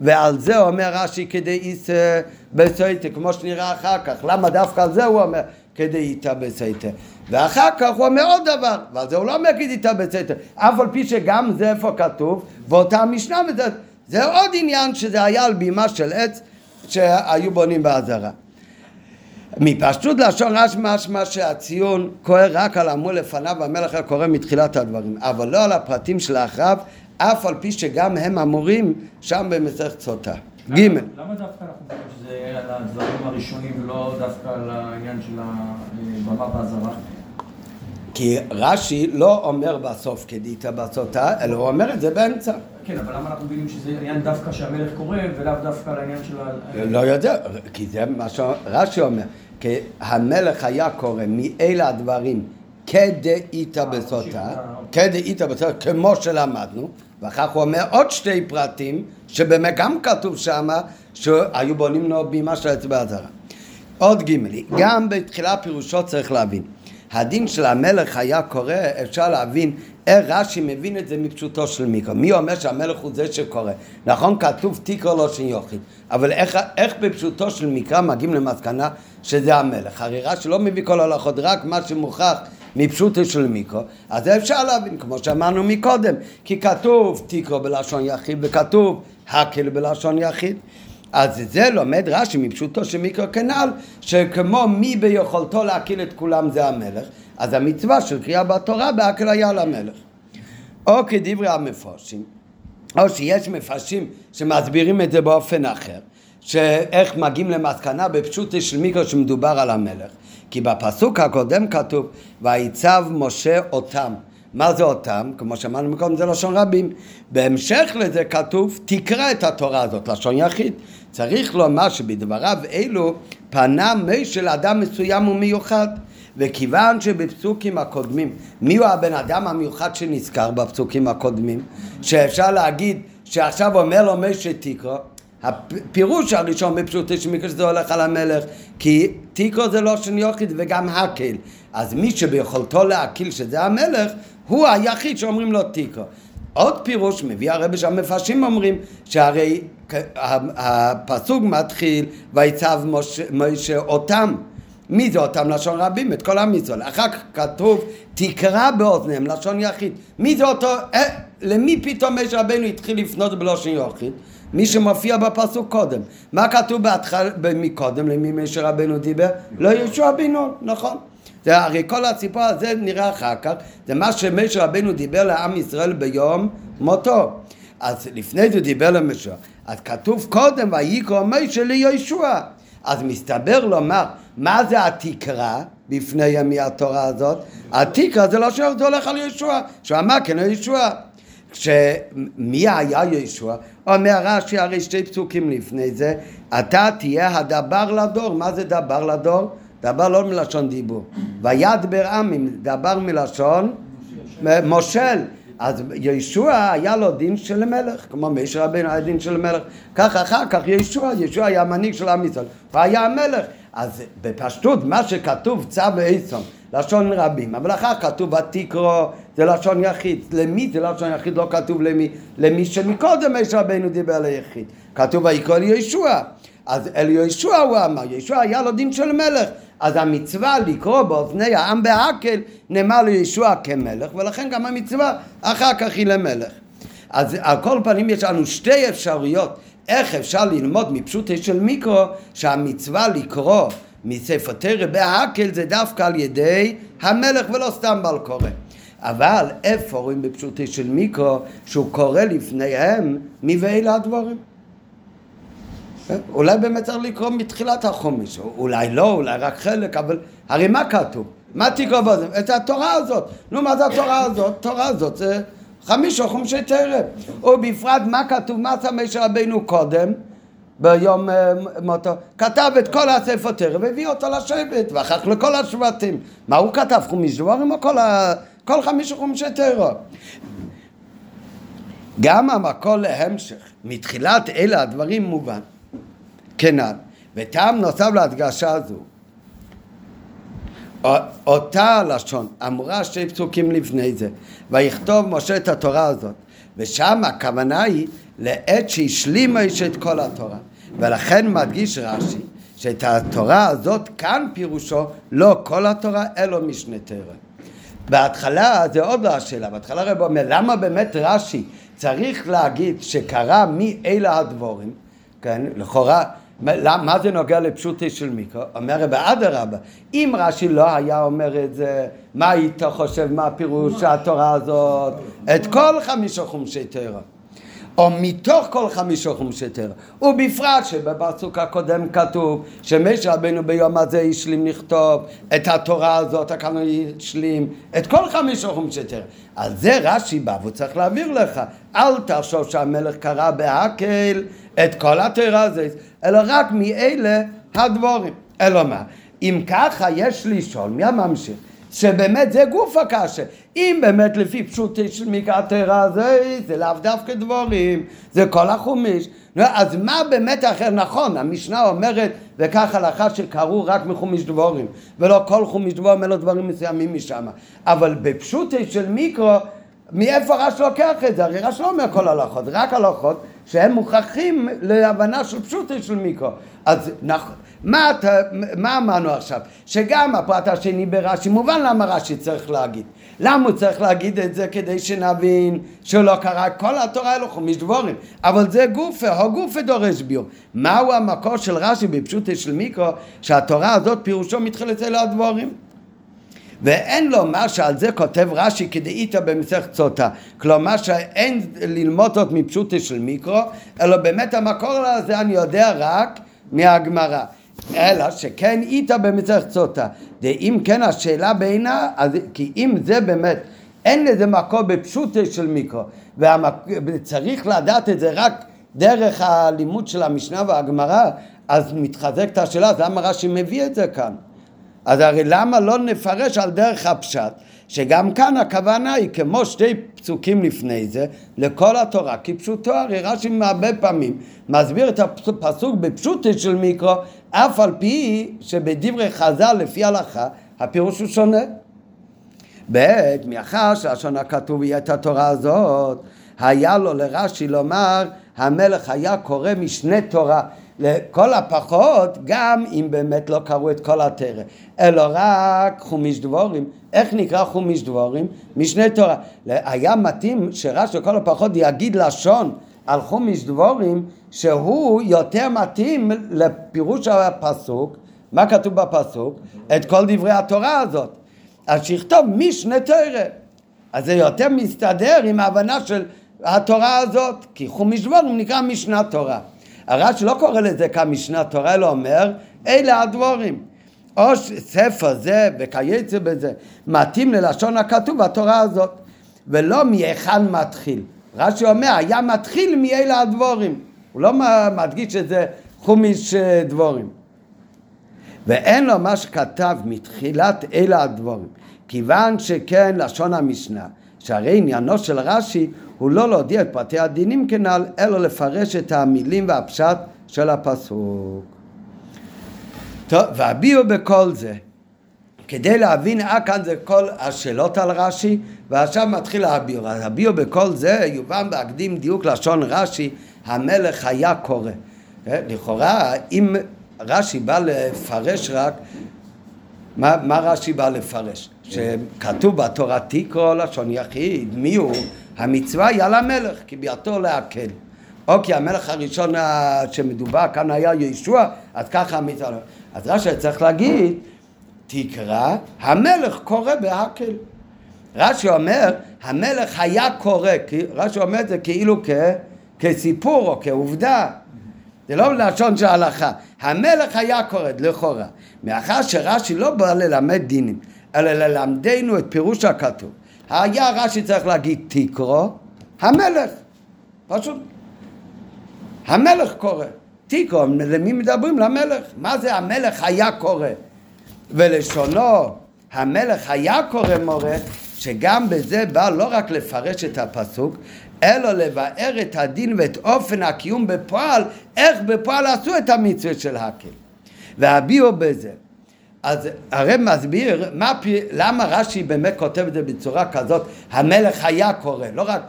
ועל זה אומר רש"י כדאיתא בסוטה, כמו שנראה אחר כך, למה דווקא על זה הוא אומר כדאיתא בסוטה, ואחר כך הוא אומר עוד דבר, ואז הוא לא אומר כדאיתא בסוטה, אף על פי שגם זה איפה כתוב, ואותה המשנה, וזה, זה עוד עניין שזה היה על בימה של עץ שהיו בונים בעזרה. מפשטות לשון רש"י משמע שהציון קורא רק על האמור לפניו, המלך הקורא מתחילת הדברים, אבל לא על הפרטים שלאחריו, אף על פי שגם הם אמורים שם במסכת סוטה. ג' למה דווקא אנחנו חושבים שזה על הדברים הראשונים ולא דווקא על העניין של הבמה בעזרה? כי רש"י לא אומר בסוף כדאיתא בסוטה, אלא הוא אומר את זה באמצע. כן, אבל למה אנחנו מבינים שזה עניין דווקא שהמלך קורא ולאו דווקא על העניין של ה... לא יודע, כי זה מה שרש"י אומר, כי המלך היה קורא מאלה הדברים כדאיתא בסוטה, כדאיתא בסוטה, כמו שלמדנו, ואחר הוא אומר עוד שתי פרטים שבאמת גם כתוב שם שהיו בונים לו בימה של עץ בעזרה. עוד גימלי, גם בתחילה פירושו צריך להבין הדין של המלך היה קורא, אפשר להבין איך רש"י מבין את זה מפשוטו של מיקרו. מי אומר שהמלך הוא זה שקורא? נכון, כתוב תיקרא לו שן יחיד, אבל איך, איך בפשוטו של מקרא מגיעים למסקנה שזה המלך? הרי רש"י לא מביא כל הלכות, רק מה שמוכח מפשוטו של מיקרו, אז זה אפשר להבין, כמו שאמרנו מקודם, כי כתוב תיקרא בלשון יחיד וכתוב הקהל בלשון יחיד, אז זה לומד רש"י מפשוטו של מיקרא כנ"ל, שכמו מי ביכולתו להקהיל את כולם זה המלך, אז המצווה של קריאה בתורה בהקהל היה למלך. או כדברי המפרשים, או שיש מפרשים שמסבירים את זה באופן אחר, שאיך מגיעים למסקנה בפשוטו של מיקרא שמדובר על המלך, כי בפסוק הקודם כתוב ויצב משה אותם. מה זה אותם? כמו שאמרנו מקודם, זה לשון רבים. בהמשך לזה כתוב תקרא את התורה הזאת, לשון יחיד. צריך לומר שבדבריו אלו פנה מי של אדם מסוים ומיוחד, וכיוון שבפסוקים הקודמים מיהו הבן אדם המיוחד שנזכר בפסוקים הקודמים שאפשר להגיד שעכשיו אומר לו מי שתקרא? הפירוש הראשון בפשוטו של מקרא שזה הולך על המלך, כי תיקרא זה לשון יחיד וגם הקהל, אז מי שביכולתו להקהיל שזה המלך הוא היחיד שאומרים לו תיקרא. עוד פירוש מביא הרב שהמפרשים אומרים שהרי הפסוק מתחיל ויצב משה אותם. מי זה אותם? לשון רבים, את כל עם ישראל. אחר כך כתוב תקרא באוזניהם, לשון יחיד. מי זה אותו? אה, למי פתאום משה רבנו התחיל לפנות בלשון יחיד? מי שמופיע בפסוק קודם. מה כתוב בהתחלה מקודם? למי משה רבנו דיבר? לא יהושע בן נון, נכון? זה הרי כל הסיפור הזה נראה אחר כך, זה מה שמשה רבנו דיבר לעם ישראל ביום מותו. אז לפני זה דיבר למשה, אז כתוב קודם ויקרא משה ליהושע. אז מסתבר לומר, מה זה התקרא בפני ימי התורה הזאת? התקרא זה לא שזה הולך על יהושע, שהוא אמר כן יהושע. כשמי היה יהושע? אומר רש"י הרי שתי פסוקים לפני זה, אתה תהיה הדבר לדור. מה זה דבר לדור? דבר לא מלשון דיבור, וידבר עמים, דבר מלשון מושל. אז ישוע היה לו דין של מלך, כמו משה רבנו היה דין של מלך, כך אחר כך ישוע, ישוע היה מנהיג של עם ישראל, והיה המלך. אז בפשטות מה שכתוב צו ועצום, לשון רבים, אבל אחר כתוב ותקרא, זה לשון יחיד. למי זה לשון יחיד? לא כתוב למי, למי שמקודם משה רבנו דיבר ליחיד, כתוב ויקרא לישוע. אז אל ישוע הוא אמר, ישוע היה לו דין של מלך, אז המצווה לקרוא באוזני העם בהקל נאמר לישוע כמלך, ולכן גם המצווה אחר כך היא למלך. אז על כל פנים יש לנו שתי אפשרויות, איך אפשר ללמוד מפשוטו של מיקרו, שהמצווה לקרוא מספר תורה בהקל זה דווקא על ידי המלך ולא סתם בעל קורא. אבל איפה רואים בפשוטו של מיקרו שהוא קורא לפניהם מוועילה הדברים? אולי באמת צריך לקרוא מתחילת החומש, אולי לא, אולי רק חלק, אבל הרי מה כתוב? מה תקרא בזה? את התורה הזאת. נו, מה זה התורה הזאת? תורה הזאת זה חמישה או חומשי תרם. ובפרט מה כתוב? מה עשה משה רבנו קודם ביום מותו? כתב את כל הספר תרם והביא אותו לשבט ואחר כך לכל השבטים. מה הוא כתב? חומש דבורים או כל, ה... כל חמישה או חומשי תרם? גם המקור להמשך מתחילת אלה הדברים מובן. כנעד, וטעם נוסף להדגשה הזו, אותה לשון אמורה שתי פסוקים לפני זה, ויכתוב משה את התורה הזאת, ושם הכוונה היא לעת שהשלימה יש את כל התורה, ולכן מדגיש רש"י שאת התורה הזאת כאן פירושו לא כל התורה אלא משנה תורה. בהתחלה זה עוד לא השאלה, בהתחלה רב אומר למה באמת רש"י צריך להגיד שקרא מי אלה הדבורים, כן, לכאורה, מה זה נוגע לפשוטו של מיקרו? אומר בעד הרבה, אם רש"י לא היה אומר את זה, מה היית חושב, מה פירוש התורה הזאת? את כל חמישה חומשי תורה, או מתוך כל חמישה חומשי תורה, ובפרט שבפסוק הקודם כתוב שמשה רבנו ביום הזה השלים לכתוב את התורה הזאת, הכוונה השלים את כל חמישה חומשי תורה. אז זה רש"י בא, והוא צריך להעביר לך, אל תחשוב שהמלך קרא בהקל את כל התורה הזאת, אלא רק מאלה הדבורים. אלא מה? אם ככה יש לשאול, מי הממשיך? שבאמת זה גוף הקשה. אם באמת לפי פשוטו של מיקרו התורה הזאת, זה לאו דווקא דבורים, זה כל החומש. אז מה באמת אחר? נכון, המשנה אומרת, וכך הלכה שקראו רק מחומש דבורים, ולא כל חומש דבורים, אלא דברים מסוימים משם. אבל בפשוטו של מיקרו, מאיפה רש"י לוקח את זה? הרי רש"י לא אומר כל הלכות, רק הלכות שהם מוכחים להבנה של פשוטו של מיקרו. אז נכון, מה, מה אמרנו עכשיו? שגם הפרט השני ברש"י, מובן למה רש"י צריך להגיד. למה הוא צריך להגיד את זה? כדי שנבין שלא קרא כל התורה אלא חומש דבורים. אבל זה גופה, הגופה דורש ביור. מהו המקור של רש"י בפשוטו של מיקרו, שהתורה הזאת פירושו מתחילת אלה הדבורים? ואין לומר שעל זה כותב רש"י כדאיתא במסכת סוטה, כלומר שאין ללמוד זאת מפשוטו של מיקרו, אלא באמת המקור הזה אני יודע רק מהגמרא, אלא שכן איתא במסכת סוטה. ואם כן השאלה בעינה, אז, כי אם זה באמת אין לזה מקור בפשוטו של מיקרו, וצריך לדעת את זה רק דרך הלימוד של המשנה והגמרא, אז מתחזקת השאלה, אז למה רש"י מביא את זה כאן? אז הרי למה לא נפרש על דרך הפשט, שגם כאן הכוונה היא כמו שתי פסוקים לפני זה, לכל התורה, כי פשוטו הרי רש"י הרבה פעמים מסביר את הפסוק בפשוטו של מיקרו, אף על פי שבדברי חז"ל לפי הלכה, הפירוש הוא שונה. בעת מאחר שהשונה כתוב יהיה את התורה הזאת, היה לו לרש"י לומר, המלך היה קורא משנה תורה, לכל הפחות, גם אם באמת לא קראו את כל התורה, אלא רק חומש דבורים. איך נקרא חומש דבורים? משנה תורה. היה מתאים שרש"י לכל הפחות יגיד לשון על חומש דבורים, שהוא יותר מתאים לפירוש הפסוק, מה כתוב בפסוק? את כל דברי התורה הזאת. אז שיכתוב משנה תורה. אז זה יותר מסתדר עם ההבנה של התורה הזאת, כי חומש דבורים נקרא משנה תורה. הרש"י לא קורא לזה כמשנת תורה, אלא אומר, אלה הדבורים. או ספר זה וכייצא בזה, מתאים ללשון הכתוב התורה הזאת, ולא מהיכן מתחיל. רש"י אומר, היה מתחיל מאלה הדבורים. הוא לא מדגיש שזה חומש דבורים. ואין לו מה שכתב מתחילת אלה הדבורים. כיוון שכן לשון המשנה, שהרי עניינו של רש"י הוא לא להודיע את פרטי הדינים כנעל, אלא לפרש את המילים והפשט של הפסוק. טוב, והביאו בכל זה, כדי להבין, אה, כאן זה כל השאלות על רש"י, ועכשיו מתחיל הביאו. הביאו בכל זה, יובן בהקדים דיוק לשון רש"י, המלך היה קורא. לכאורה, אם רש"י בא לפרש רק, מה, מה רש"י בא לפרש? שכתוב בתורה תיקרא לשון יחיד, מי הוא? המצווה היא על המלך, כי ביאתו להקל. או כי המלך הראשון שמדובר כאן היה ישוע, אז ככה המצווה. אז רש"י צריך להגיד, תקרא, המלך קורא בהקל. רש"י אומר, המלך היה קורא, רש"י אומר את זה כאילו כ, כסיפור או כעובדה. זה לא לשון של הלכה. המלך היה קורא, לכאורה. מאחר שרש"י לא בא ללמד דינים, אלא ללמדנו את פירוש הכתוב. היה רש"י צריך להגיד תקרא, המלך, פשוט, המלך קורא, תקרא, למי מדברים? למלך, מה זה המלך היה קורא? ולשונו, המלך היה קורא מורה, שגם בזה בא לא רק לפרש את הפסוק, אלא לבאר את הדין ואת אופן הקיום בפועל, איך בפועל עשו את המצווה של הכל. והביאו בזה. אז הרי מסביר מה, למה רש"י באמת כותב את זה בצורה כזאת, המלך היה קורא, לא רק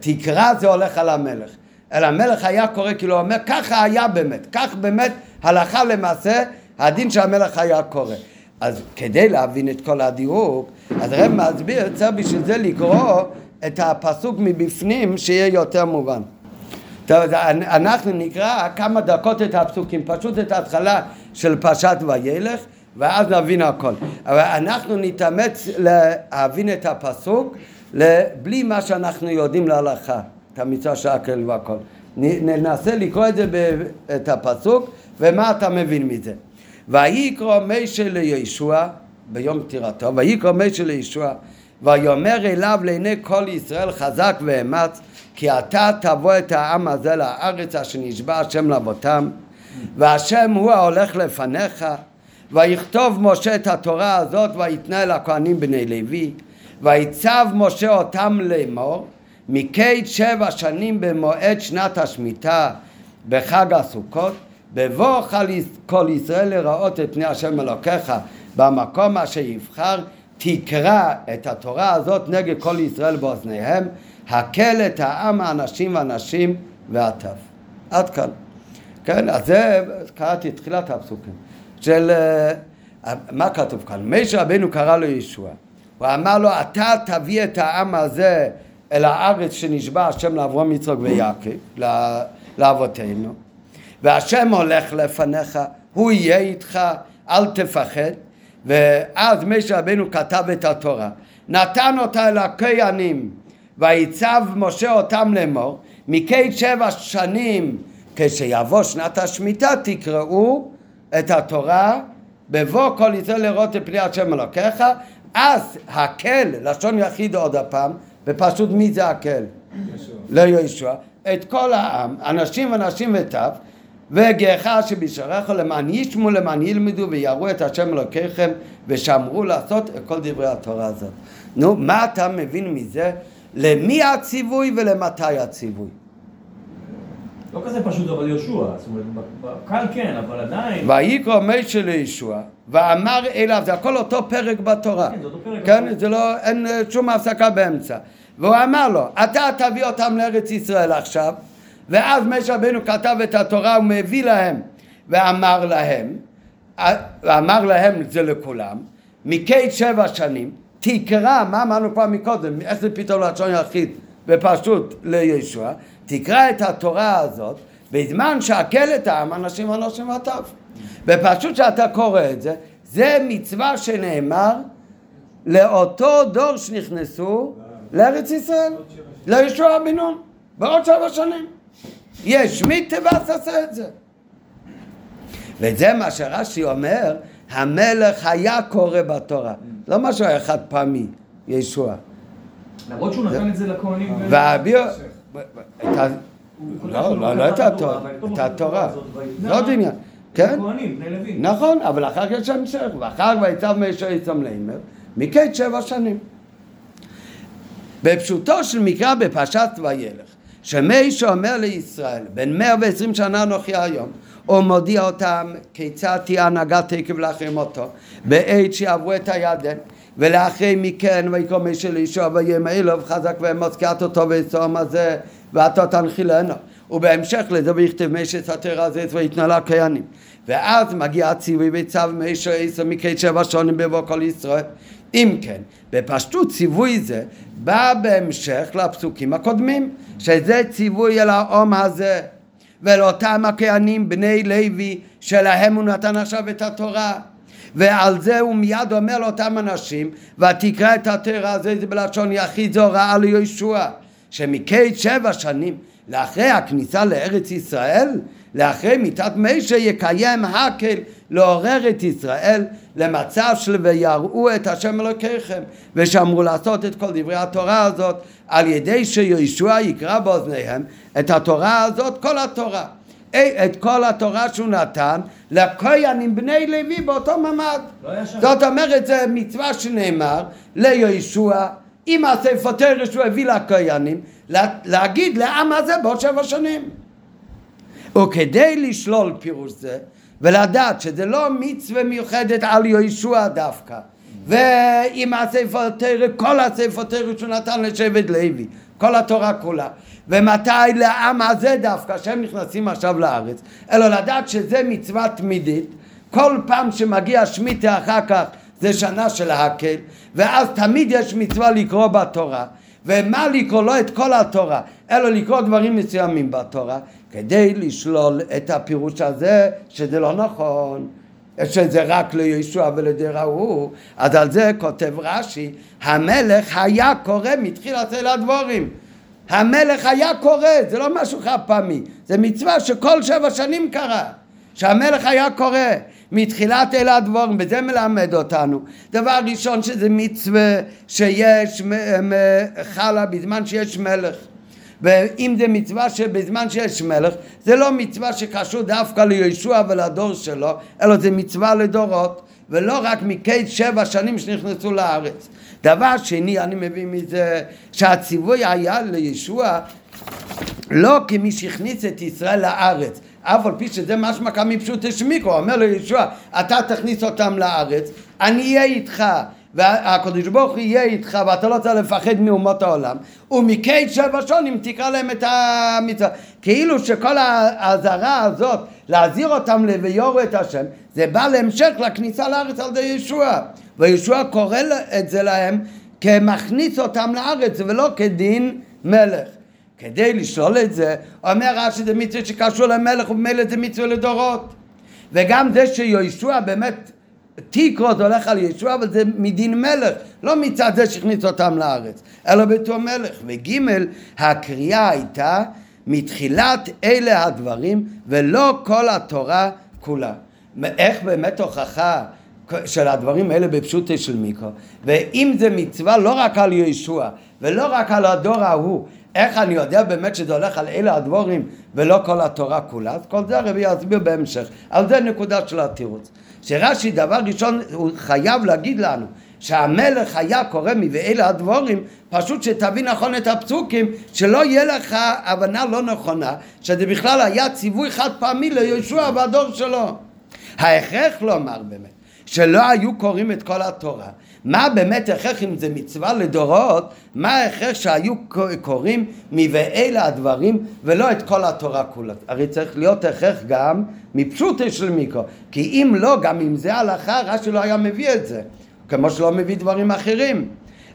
תקרא זה הולך על המלך, אלא המלך היה קורא, כאילו הוא אומר ככה היה באמת, כך באמת הלכה למעשה הדין שהמלך היה קורא. אז כדי להבין את כל הדיוק, אז הרי מסביר, צריך בשביל זה לקרוא את הפסוק מבפנים שיהיה יותר מובן. טוב, אנחנו נקרא כמה דקות את הפסוקים, פשוט את ההתחלה של פרשת וילך, ואז נבין הכל. אבל אנחנו נתאמץ להבין את הפסוק בלי מה שאנחנו יודעים להלכה, את המצווה של הכל והכל. ננסה לקרוא את, זה, את הפסוק ומה אתה מבין מזה. ויקרא משה לישוע ביום פטירתו, ויקרא משה לישוע ויאמר אליו לעיני כל ישראל חזק ואמץ, כי אתה תבוא את העם הזה לארץ אשר נשבע השם לאבותם, והשם הוא ההולך לפניך. ויכתוב משה את התורה הזאת ויתנה אל הכהנים בני לוי, ויצב משה אותם לאמור, מקץ שבע שנים במועד שנת השמיטה בחג הסוכות, בבוא כל ישראל לראות את פני השם אלוקיך במקום אשר יבחר, תקרא את התורה הזאת נגד כל ישראל באוזניהם, הקל את העם האנשים והנשים והטף. עד כאן. כן, אז זה קראתי תחילת הפסוקים. של מה כתוב כאן? משה רבנו קרא לו ישוע, הוא אמר לו אתה תביא את העם הזה אל הארץ שנשבע השם לאברהם יצחק ויעקב לאבותינו, והשם הולך לפניך, הוא יהיה איתך, אל תפחד. ואז משה רבנו כתב את התורה, נתן אותה אל הכהנים, ויצב משה אותם לאמור, מקץ שבע שנים כשיבוא שנת השמיטה תקראו את התורה, בבוא כל ישראל לראות את פני השם אלוקיך. אז הקל, לשון יחיד עוד הפעם, ופשוט מי זה הקל? לישוע. את כל העם, אנשים ונשים וטף, וגאך שבשעריך למען ישמו למען ילמדו ויראו את השם אלוקיכם, ושמרו לעשות את כל דברי התורה הזאת. נו, מה אתה מבין מזה? למי הציווי ולמתי הציווי? לא כזה פשוט, אבל יהושע, זאת אומרת, קל כן, אבל עדיין... ויקרא משה ליהושע, ואמר אליו, זה הכל אותו פרק בתורה. כן, זה אותו פרק. כן, זה לא, אין שום הפסקה באמצע. והוא אמר לו, אתה תביא אותם לארץ ישראל עכשיו, ואז משה רבנו כתב את התורה, הוא מביא להם, ואמר להם, ואמר להם זה לכולם, מכי שבע שנים, תקרא, מה אמרנו פה מקודם, איך זה פתאום לשון יחיד ופשוט לישוע, תקרא את התורה הזאת, בזמן שהקל את העם, אנשים אנשים וטף. ופשוט שאתה קורא את זה, זה מצווה שנאמר לאותו דור שנכנסו לארץ ישראל, לישוע בן נון, בעוד שבע שנים. יש מי תבס עשה את זה. וזה מה שרש"י אומר, המלך היה קורא בתורה. לא משהו אחד פעמי, ישוע. למרות שהוא נתן את זה לכהנים. והביאו... לא, לא את התורה, את התורה. לא עוד עניין. כהנים, בני לווים. נכון, אבל אחר כך יש המשך. ואחר ויצב משה יצם לאמר, מקץ שבע שנים. בפשוטו של מקרא בפרשת וילך, שמשה אומר לישראל, בן מאה ועשרים שנה אנוכי היום, הוא מודיע אותם כיצד תהיה הנהגה תקב להחרים אותו, בעת שיעברו את הירדן, ולאחרי מכן ויקרא משה ליהושע ויאמר אליו חזק ואמץ כי אתה תבוא אצום הזה ואתה תנחילנו, ובהמשך לזה ויכתב משה סתר הזה ויתנלה הכהנים. ואז מגיע הציווי וצו משה עשר מקץ שבע שנים בבוא כל ישראל. אם כן, בפשטות ציווי זה בא בהמשך לפסוקים הקודמים, שזה ציווי אל העם הזה ולאותם הכהנים בני לוי שלהם הוא נתן עכשיו את התורה, ועל זה הוא מיד אומר לאותם אנשים, ותקרא את התורה הזה בלשון יחיד, זו הוראה ליהושע, שמקץ שבע שנים לאחרי הכניסה לארץ ישראל, לאחרי מיתת משה יקיים הקהל לעורר את ישראל למצב של ויראו את השם אלוקיכם, ושאמרו לעשות את כל דברי התורה הזאת, על ידי שיהושע יקרא באוזניהם את התורה הזאת, כל התורה, את כל התורה שהוא נתן לכהנים בני לוי באותו ממד. זאת אומרת, זה מצווה שנאמר ליהושע עם הספר תורה שהוא הביא לכהנים, להגיד לעם הזה בעוד שבע שנים. וכדי לשלול פירוש זה ולדעת שזה לא מצווה מיוחדת על יהושע דווקא, ועם הספר תורה, כל הספר תורה שהוא נתן לשבט לוי, כל התורה כולה, ומתי לעם הזה דווקא שהם נכנסים עכשיו לארץ, אלא לדעת שזה מצווה תמידית, כל פעם שמגיע שמיטה אחר כך זה שנה של הקהל, ואז תמיד יש מצווה לקרוא בתורה, ומה לקרוא? לא את כל התורה, אלא לקרוא דברים מסוימים בתורה, כדי לשלול את הפירוש הזה שזה לא נכון, שזה רק לישוע ולדראו. אז על זה כותב רש"י, המלך היה קורא מתחילת אל הדבורים. המלך היה קורא, זה לא משהו חד פעמי, זה מצווה שכל שבע שנים קרה, שהמלך היה קורא מתחילת אל הדבורים. וזה מלמד אותנו, דבר ראשון, שזה מצווה שיש חלה בזמן שיש מלך, ואם זה מצווה שבזמן שיש מלך, זה לא מצווה שקשור דווקא לישוע ולדור שלו, אלא זה מצווה לדורות, ולא רק מקץ שבע שנים שנכנסו לארץ. דבר שני, אני מביא מזה שהציווי היה לישוע לא כמי שהכניס את ישראל לארץ, אף על פי שזה משמע כמי פשוט השמיקו, אומר לישוע, אתה תכניס אותם לארץ, אני אהיה איתך, והקדוש ברוך יהיה איתך, ואתה לא צריך לפחד מאומות העולם, ומקץ שבע שנים תקרא להם את המצווה. כאילו שכל ההזהרה הזאת להזהיר אותם לביורו את השם, זה בא להמשך לכניסה לארץ על ידי ישוע, וישוע קורא את זה להם כמכניס אותם לארץ ולא כדין מלך. כדי לשלול את זה אומר רש"י, זה מצווה שקשור למלך ובמילא זה מצווה לדורות, וגם זה שישוע באמת תקרות הולך על ישוע, אבל זה מדין מלך, לא מצד זה שהכניס אותם לארץ, אלא בתור מלך. וג' הקריאה הייתה מתחילת אלה הדברים ולא כל התורה כולה. איך באמת הוכחה של הדברים האלה בפשוטו של מיקרא? ואם זה מצווה לא רק על ישוע ולא רק על הדור ההוא, איך אני יודע באמת שזה הולך על אלה הדברים ולא כל התורה כולה? אז כל זה הרבי יסביר בהמשך. אז זה נקודה של התירוץ שרש"י דבר ראשון הוא חייב להגיד לנו שהמלך היה קורא מבאלה הדבורים, פשוט שתבין נכון את הפסוקים, שלא יהיה לך הבנה לא נכונה, שזה בכלל היה ציווי חד פעמי לישוע והדור שלו. ההכרח לומר באמת, שלא היו קוראים את כל התורה. מה באמת הכרח אם זה מצווה לדורות? מה ההכרח שהיו קוראים מבאלה הדברים ולא את כל התורה כולה? הרי צריך להיות הכרח גם מפשוטו של מיקרו, כי אם לא, גם אם זה הלכה, רש"י לא היה מביא את זה. כמו שלא מביא דברים אחרים.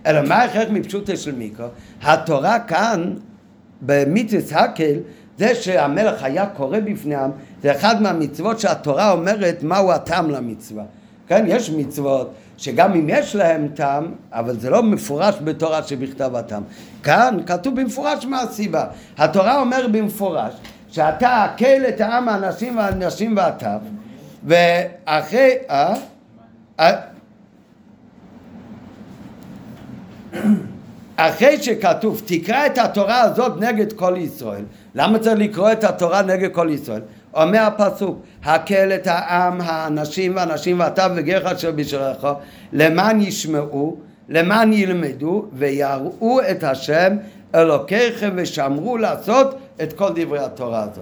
אלא מה ההכרח מפשוטו של מיקרו? התורה כאן, במצוות הקהל, זה שהמלך היה קורא בפניהם, זה אחד מהמצוות שהתורה אומרת מהו הטעם למצווה. כן, יש מצוות שגם אם יש להם טעם, אבל זה לא מפורש בתורה שבכתב הטעם. כאן כתוב במפורש מה הסיבה. התורה אומר במפורש שאתה הקהל את העם האנשים והנשים והטעם, ואחרי... אחרי שכתוב תקרא את התורה הזאת נגד כל ישראל, למה צריך לקרוא את התורה נגד כל ישראל? אומר הפסוק, הקהל את העם האנשים והנשים ואתה וגרך אשר בשעריך, למען ישמעו, למען ילמדו ויראו את השם אלוקיכם ושמרו לעשות את כל דברי התורה הזאת.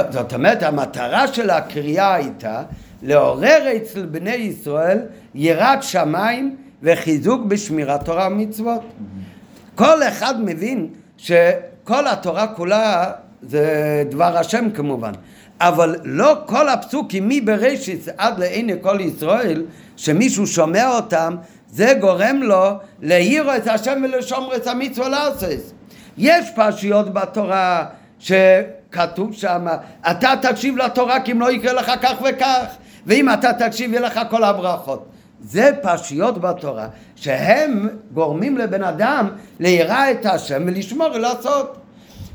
mm-hmm. זאת אומרת, המטרה של הקריאה הייתה לעורר אצל בני ישראל יראת שמיים וחיזוק בשמירת תורה ומצוות. Mm-hmm. כל אחד מבין שכל התורה כולה זה דבר השם כמובן, אבל לא כל הפסוקים מבראשית עד לעיני כל ישראל שמישהו שומע אותם זה גורם לו להעיר את השם ולשומר את המצווה לעשות. יש פרשיות בתורה שכתוב שם אתה תקשיב לתורה כי אם לא יקרה לך כך וכך, ואם אתה תקשיב יהיה לך כל הברכות. זה פרשיות בתורה שהם גורמים לבן אדם להירא את השם ולשמור ולעשות.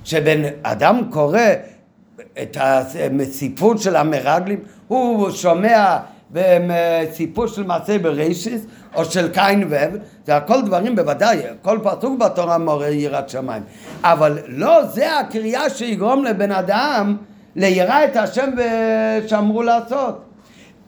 כשבן אדם קורא את הסיפור של המרגלים, הוא שומע סיפור של מעשה בראשית או של קין והבל, זה הכל דברים בוודאי, כל פסוק בתורה מורה יראת שמיים, אבל לא זה הקריאה שיגרום לבן אדם לירא את השם ושמרו לעשות.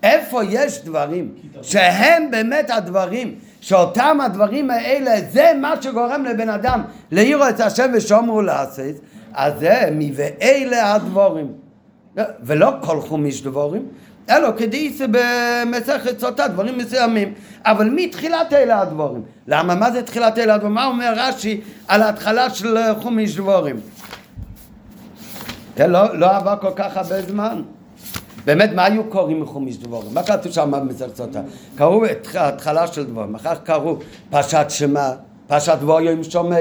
איפה יש דברים שהם באמת הדברים, שאותם הדברים האלה, זה מה שגורם לבן אדם לירא את השם ושומרו לעשות, אז זה מבאלה הדבורים. ולא כל חומש דבורים, אלא כדאי במסכת סוטה, דברים מסוימים. אבל מי תחילת אלה הדבורים? למה? מה זה תחילת אלה הדבורים? מה אומר רש"י על ההתחלה של חומש דבורים? לא, לא עבר כל כך הרבה זמן. באמת, מה היו קוראים מחומש דבורים? מה קראו שם במסכת סוטה? קראו את ההתחלה של דבורים, אחר כך קראו פרשת שמע, פרשת ויהי שומע.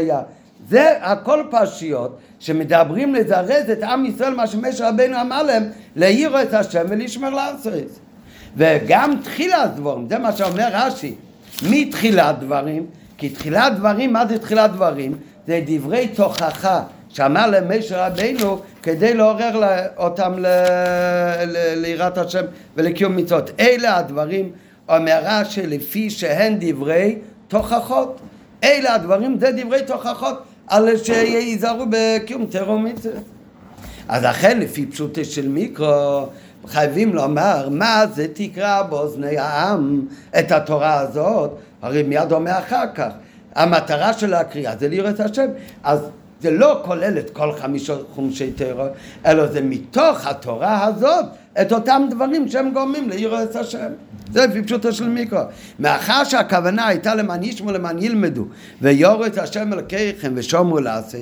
זה הכל פרשיות שמדברים לזרז את עם ישראל, מה שמשה רבנו אמר להם, להעיר את השם ולשמור לעשות. וגם תחילת דבורים, זה מה שאומר רש"י, מתחילת דברים, כי תחילת דברים, מה זה תחילת דברים? זה דברי תוכחה שאמר למשה רבנו כדי לעורר אותם ליראת השם ולקיום מצוות. אלה הדברים, אומר רש"י, לפי שהן דברי תוכחות. אלה הדברים, זה דברי תוכחות על שיזהרו בקיום תורה ומצוות. אז אכן, לפי פשוטו של מיקרו, חייבים לומר, מה זה תקרא באוזני העם את התורה הזאת? הרי מיד אומר אחר כך, המטרה של הקריאה זה ליראת השם. אז זה לא כולל את כל חמישה חומשי תורה, אלא זה מתוך התורה הזאת, את אותם דברים שהם גורמים ליראת השם. זה בפשוטו של מיקרו. מאחר שהכוונה הייתה למען ישמעו ולמען ילמדו, ויראו את השם אלוקיכם ושמרו לעשות,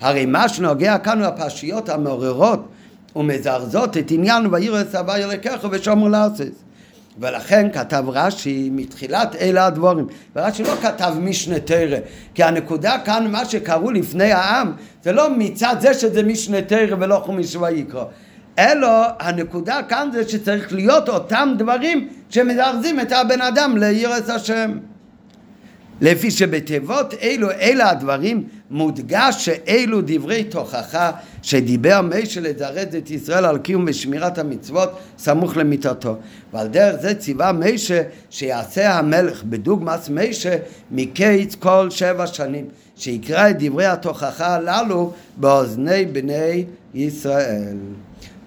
הרי מה שנוגע כאן הוא הפרשיות המעוררות ומזרזות את עניין ויראו את השם אלוקיכם ושמרו לעשות. ולכן כתב רש"י מתחילת אלה הדבורים, ורש"י לא כתב משנה תורה, כי הנקודה כאן מה שקראו לפני העם זה לא מצד זה שזה משנה תורה ולא חומש ויקרא, אלו הנקודה כאן זה שצריך להיות אותם דברים שמזרזים את הבן אדם ליראת השם. לפי שבתיבות אלו אלה הדברים מודגש שאלו דברי תוכחה שדיבר משה לזרז את ישראל על קיום ושמירת המצוות סמוך למיתתו, ועל דרך זה ציווה משה שיעשה המלך בדוגמת משה מקיץ כל שבע שנים שיקרא את דברי התוכחה הללו באוזני בני ישראל.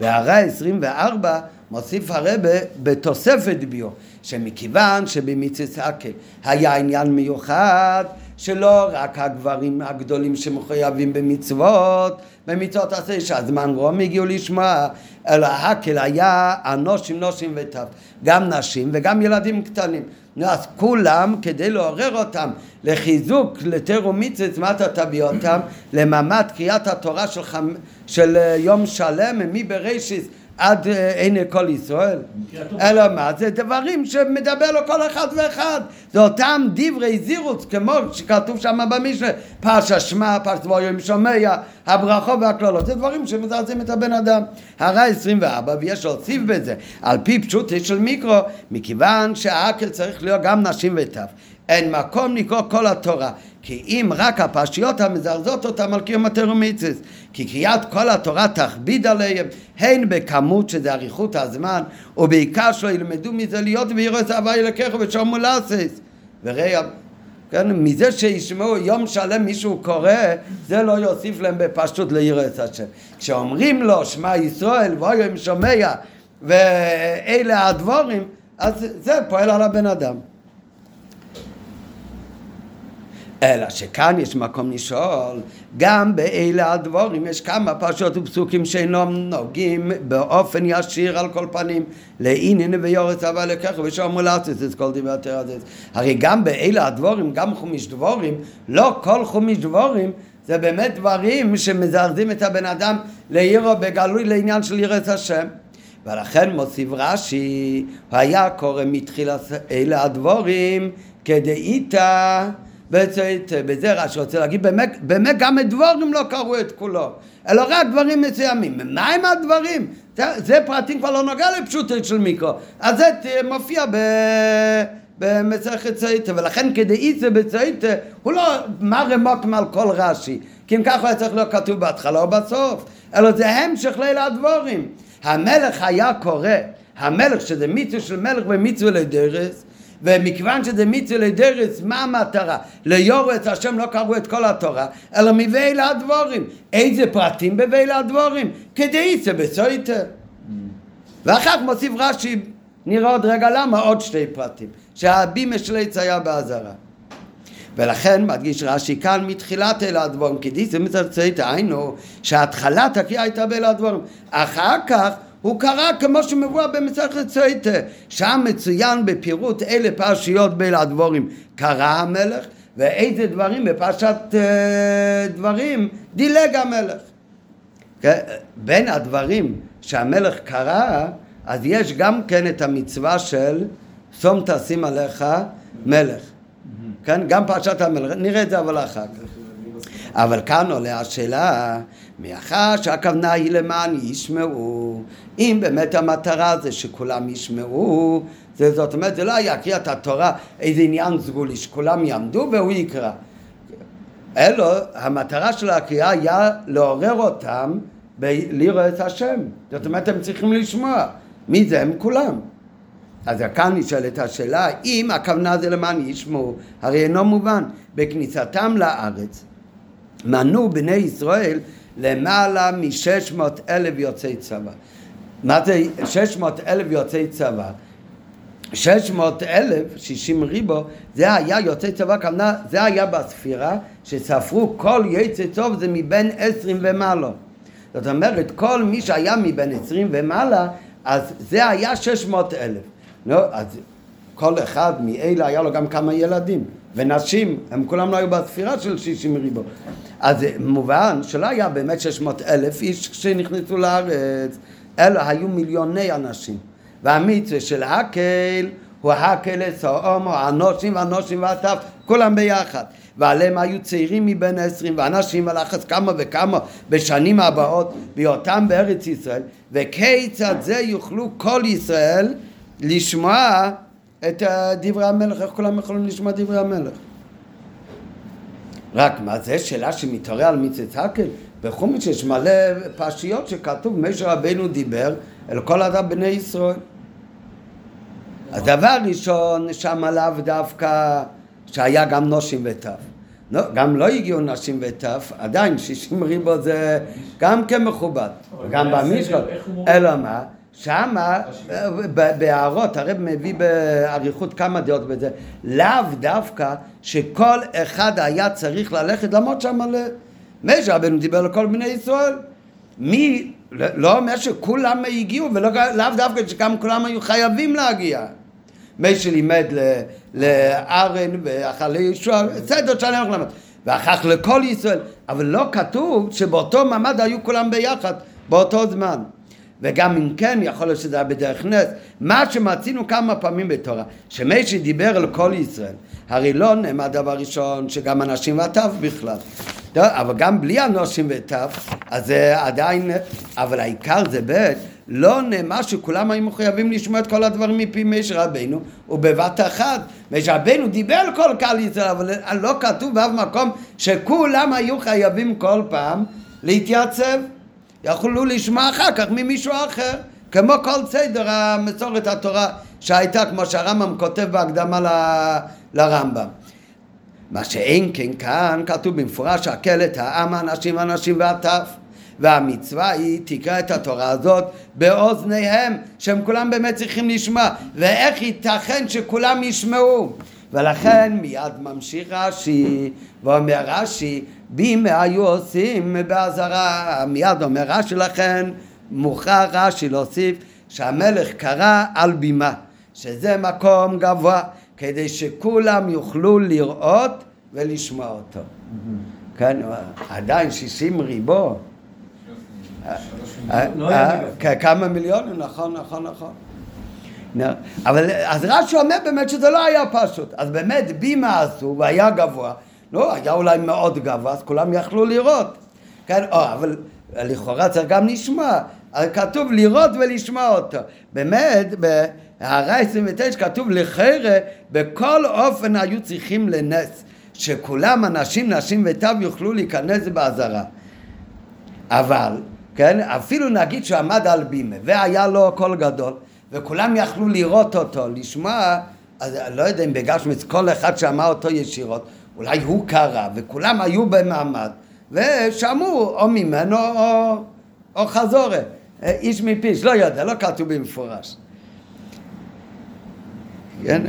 והרי עשרים וארבע מוסיף הרבה בתוספת ביו, שמכיוון שבמצוות אקל היה עניין מיוחד, שלא רק הגברים הגדולים שמחויבים במצוות, במצוות עשה שהזמן רום הגיעו לשמוע, אלא האקל היה אנושים, נושים וטף, גם נשים וגם ילדים קטנים. אז כולם, כדי לעורר אותם לחיזוק, לתרומיצת, מה אתה תביא אותם, לממד קריאת התורה של, חמ... של יום שלם, מי בראשיס, עד אין כל ישראל. אלא מה? זה דברים שמדבר לו כל אחד ואחד. זה אותם דברי זירוץ, כמו שכתוב שם במשנה, פרש השמע, פרש דבורים שומע, הברכו והכללות. זה דברים שמזעזעים את הבן אדם. הרע עשרים וארבע, ויש להוסיף בזה, על פי פשוטי של מיקרו, מכיוון שהעקל צריך להיות גם נשים וטף. אין מקום לקרוא כל התורה, כי אם רק הפרשיות המזרזות אותם על קיום התרומיצס, כי קריאת כל התורה תכביד עליהם, הן בכמות שזה אריכות הזמן, ובעיקר שלא ילמדו מזה להיות ויראו את הווי לקח ושמו לעשס. וראי, כן, מזה שישמעו יום שלם מישהו קורא, זה לא יוסיף להם בפשוט ליראו את השם. כשאומרים לו שמע ישראל ואוים שומע ואלה הדבורים, אז זה פועל על הבן אדם. אלא שכאן יש מקום לשאול, גם באלה הדבורים יש כמה פרשות ופסוקים שאינם נוגעים באופן ישיר על כל פנים, לעניין ויורס אבל לכך ושאמרו לעשות את כל דבר יותר הזה. הרי גם באלה הדבורים, גם חומיש דבורים, לא כל חומיש דבורים, זה באמת דברים שמזרזים את הבן אדם לירו בגלוי לעניין של יראת השם. ולכן מוסיף רש"י, היה קורא מתחילת אלה הדבורים כדאיתא, בזה רש"י רוצה להגיד, באמת, באמת גם הדבורים לא קראו את כולו, אלא רק דברים מסוימים. מה עם הדברים? זה, זה פרטים כבר לא נוגע לפשוטות של מיקרו, אז זה מופיע ב... במסכת צאיתא, ולכן כדאי זה בצאיתא, הוא לא מה רמוק מעל כל רש"י, כי אם כך הוא צריך לא כתוב בהתחלה או בסוף, אלא זה המשך לילה הדבורים. המלך היה קורא, המלך שזה מיצו של מלך ומיצו לדרס, ומכיוון שזה מיצו לדרס, מה המטרה? ליורו את השם לא קראו את כל התורה, אלא מבילה הדבורים. איזה פרטים בבילה הדבורים? כדאי זה בסויטה. ואחר כך מוסיף רש"י, נראה עוד רגע למה, עוד שתי פרטים, שהבימש ליצ היה בעזרה. ולכן מדגיש רש"י כאן מתחילת אלה הדבורים, כדאי זה מצלצלית, היינו שההתחלת הקריאה הייתה באלה הדבורים. אחר כך הוא קרא כמו שמבוא במסכת סוטה, שם מצוין בפירוט אלה פרשיות באלה הדבורים קרא המלך, ואיזה דברים בפרשת אה, דברים דילג המלך. בין הדברים שהמלך קרא, אז יש גם כן את המצווה של שום תשים עליך מלך, כן? גם פרשת המלך, נראה את זה אבל אחר כך. אבל כאן עולה השאלה, מאחר שהכוונה היא למען ישמעו, אם באמת המטרה זה שכולם ישמעו, זה, זאת אומרת זה לא היה קריאת התורה איזה עניין סגולי שכולם יעמדו והוא יקרא, אלו המטרה של הקריאה היה לעורר אותם בלראות את השם, זאת אומרת הם צריכים לשמוע, מי זה הם כולם. אז כאן נשאלת השאלה, אם הכוונה זה למען ישמעו, הרי אינו מובן, בכניסתם לארץ מנו בני ישראל למעלה מ-שש מאות אלף יוצאי צבא. מה זה שש מאות אלף יוצאי צבא? שש מאות אלף, שישים ריבו, זה היה יוצאי צבא, כמנה, זה היה בספירה שספרו כל יוצאי צבא זה מבין עשרים ומעלה. זאת אומרת, כל מי שהיה מבין עשרים ומעלה, אז זה היה שש מאות אלף. לא, אז כל אחד מאלה היה לו גם כמה ילדים. ונשים, הם כולם לא היו בספירה של שישים ריבו. אז מובן שלא היה באמת שש מאות אלף איש שנכנסו לארץ, אלא היו מיליוני אנשים. והמצווה של הקהל הוא הקהל הסעום, האנושים, האנושים והטף, כולם ביחד. ועליהם היו צעירים מבין העשרים, ואנשים הלחץ כמה וכמה בשנים הבאות, בהיותם בארץ ישראל, וכיצד זה יוכלו כל ישראל לשמוע את דברי המלך, איך כולם יכולים לשמוע דברי המלך? רק מה, זה שאלה שמתעורר על מצוות האקל? בחומש יש מלא פרשיות שכתוב משה רבנו דיבר אל כל אדם בני ישראל. הדבר הראשון שם עליו דווקא שהיה גם נשים וטף. לא, גם לא הגיעו נשים וטף, עדיין שישים ריבו זה גם כמכובד, גם במשקל. אלא מה? שמה, בהערות, הרב מביא בעריכות כמה דעות בזה, לאו דווקא שכל אחד היה צריך ללכת למות שם על... משה רבנו דיבר לכל בני ישראל. מי, לא אומר שכולם הגיעו, ולאו דווקא שגם כולם היו חייבים להגיע. משה לימד לארן ואחר לישוע, סדר שאני הולך למד. ואחר כך לכל ישראל, אבל לא כתוב שבאותו מעמד היו כולם ביחד, באותו זמן. וגם אם כן, יכול להיות שזה היה בדרך נס, מה שמצינו כמה פעמים בתורה, שמשה דיבר לכל ישראל, הרי לא נאמר דבר ראשון שגם אנשים וטף בכלל, אבל גם בלי אנשים וטף, אז זה עדיין, אבל העיקר זה בית, לא נאמר שכולם היו מחויבים לשמוע את כל הדברים מפי משה רבנו, ובבת אחת, משה רבנו דיבר לכל קהל ישראל, אבל לא כתוב באף מקום שכולם היו חייבים כל פעם להתייצב, יכולו לשמוע אחר כך ממישהו אחר, כמו כל סדר המסורת התורה שהייתה, כמו שהרמב"ם כותב בהקדמה ל... לרמב"ם. מה שאין כן כאן, כתוב במפורש שהקהל את העם, האנשים, האנשים והטף, והמצווה היא תקרא את התורה הזאת באוזניהם, שהם כולם באמת צריכים לשמוע, ואיך ייתכן שכולם ישמעו? ולכן מיד ממשיך רש"י ואומר רש"י, בימה היו עושים בעזרה, מיד אומר רש"י, לכן מוכרח רש"י להוסיף שהמלך קרא על בימה, שזה מקום גבוה, כדי שכולם יוכלו לראות ולשמוע אותו. כן, עדיין שישים ריבו, כמה מיליונים, נכון, נכון, נכון. אבל אז רש"י אומר באמת שזה לא היה פשוט, אז באמת בימה עשו והיה גבוה, לא, היה אולי מאוד גבוה, אז כולם יכלו לראות, כן, או, אבל לכאורה צריך גם לשמוע, כתוב לראות ולשמוע אותו, באמת בהערה עשרים ותשע כתוב לחרא בכל אופן היו צריכים לנס, שכולם אנשים, נשים וטף יוכלו להיכנס בעזרה, אבל, כן, אפילו נגיד שעמד על בימה והיה לו קול גדול, וכולם יכלו לראות אותו, לשמוע, אז לא יודע אם בגשמץ כל אחד שמע אותו ישירות, אולי הוא קרא, וכולם היו במעמד, ושמעו או ממנו או, או חזורה, איש מפיש, לא יודע, לא כתוב במפורש. כן,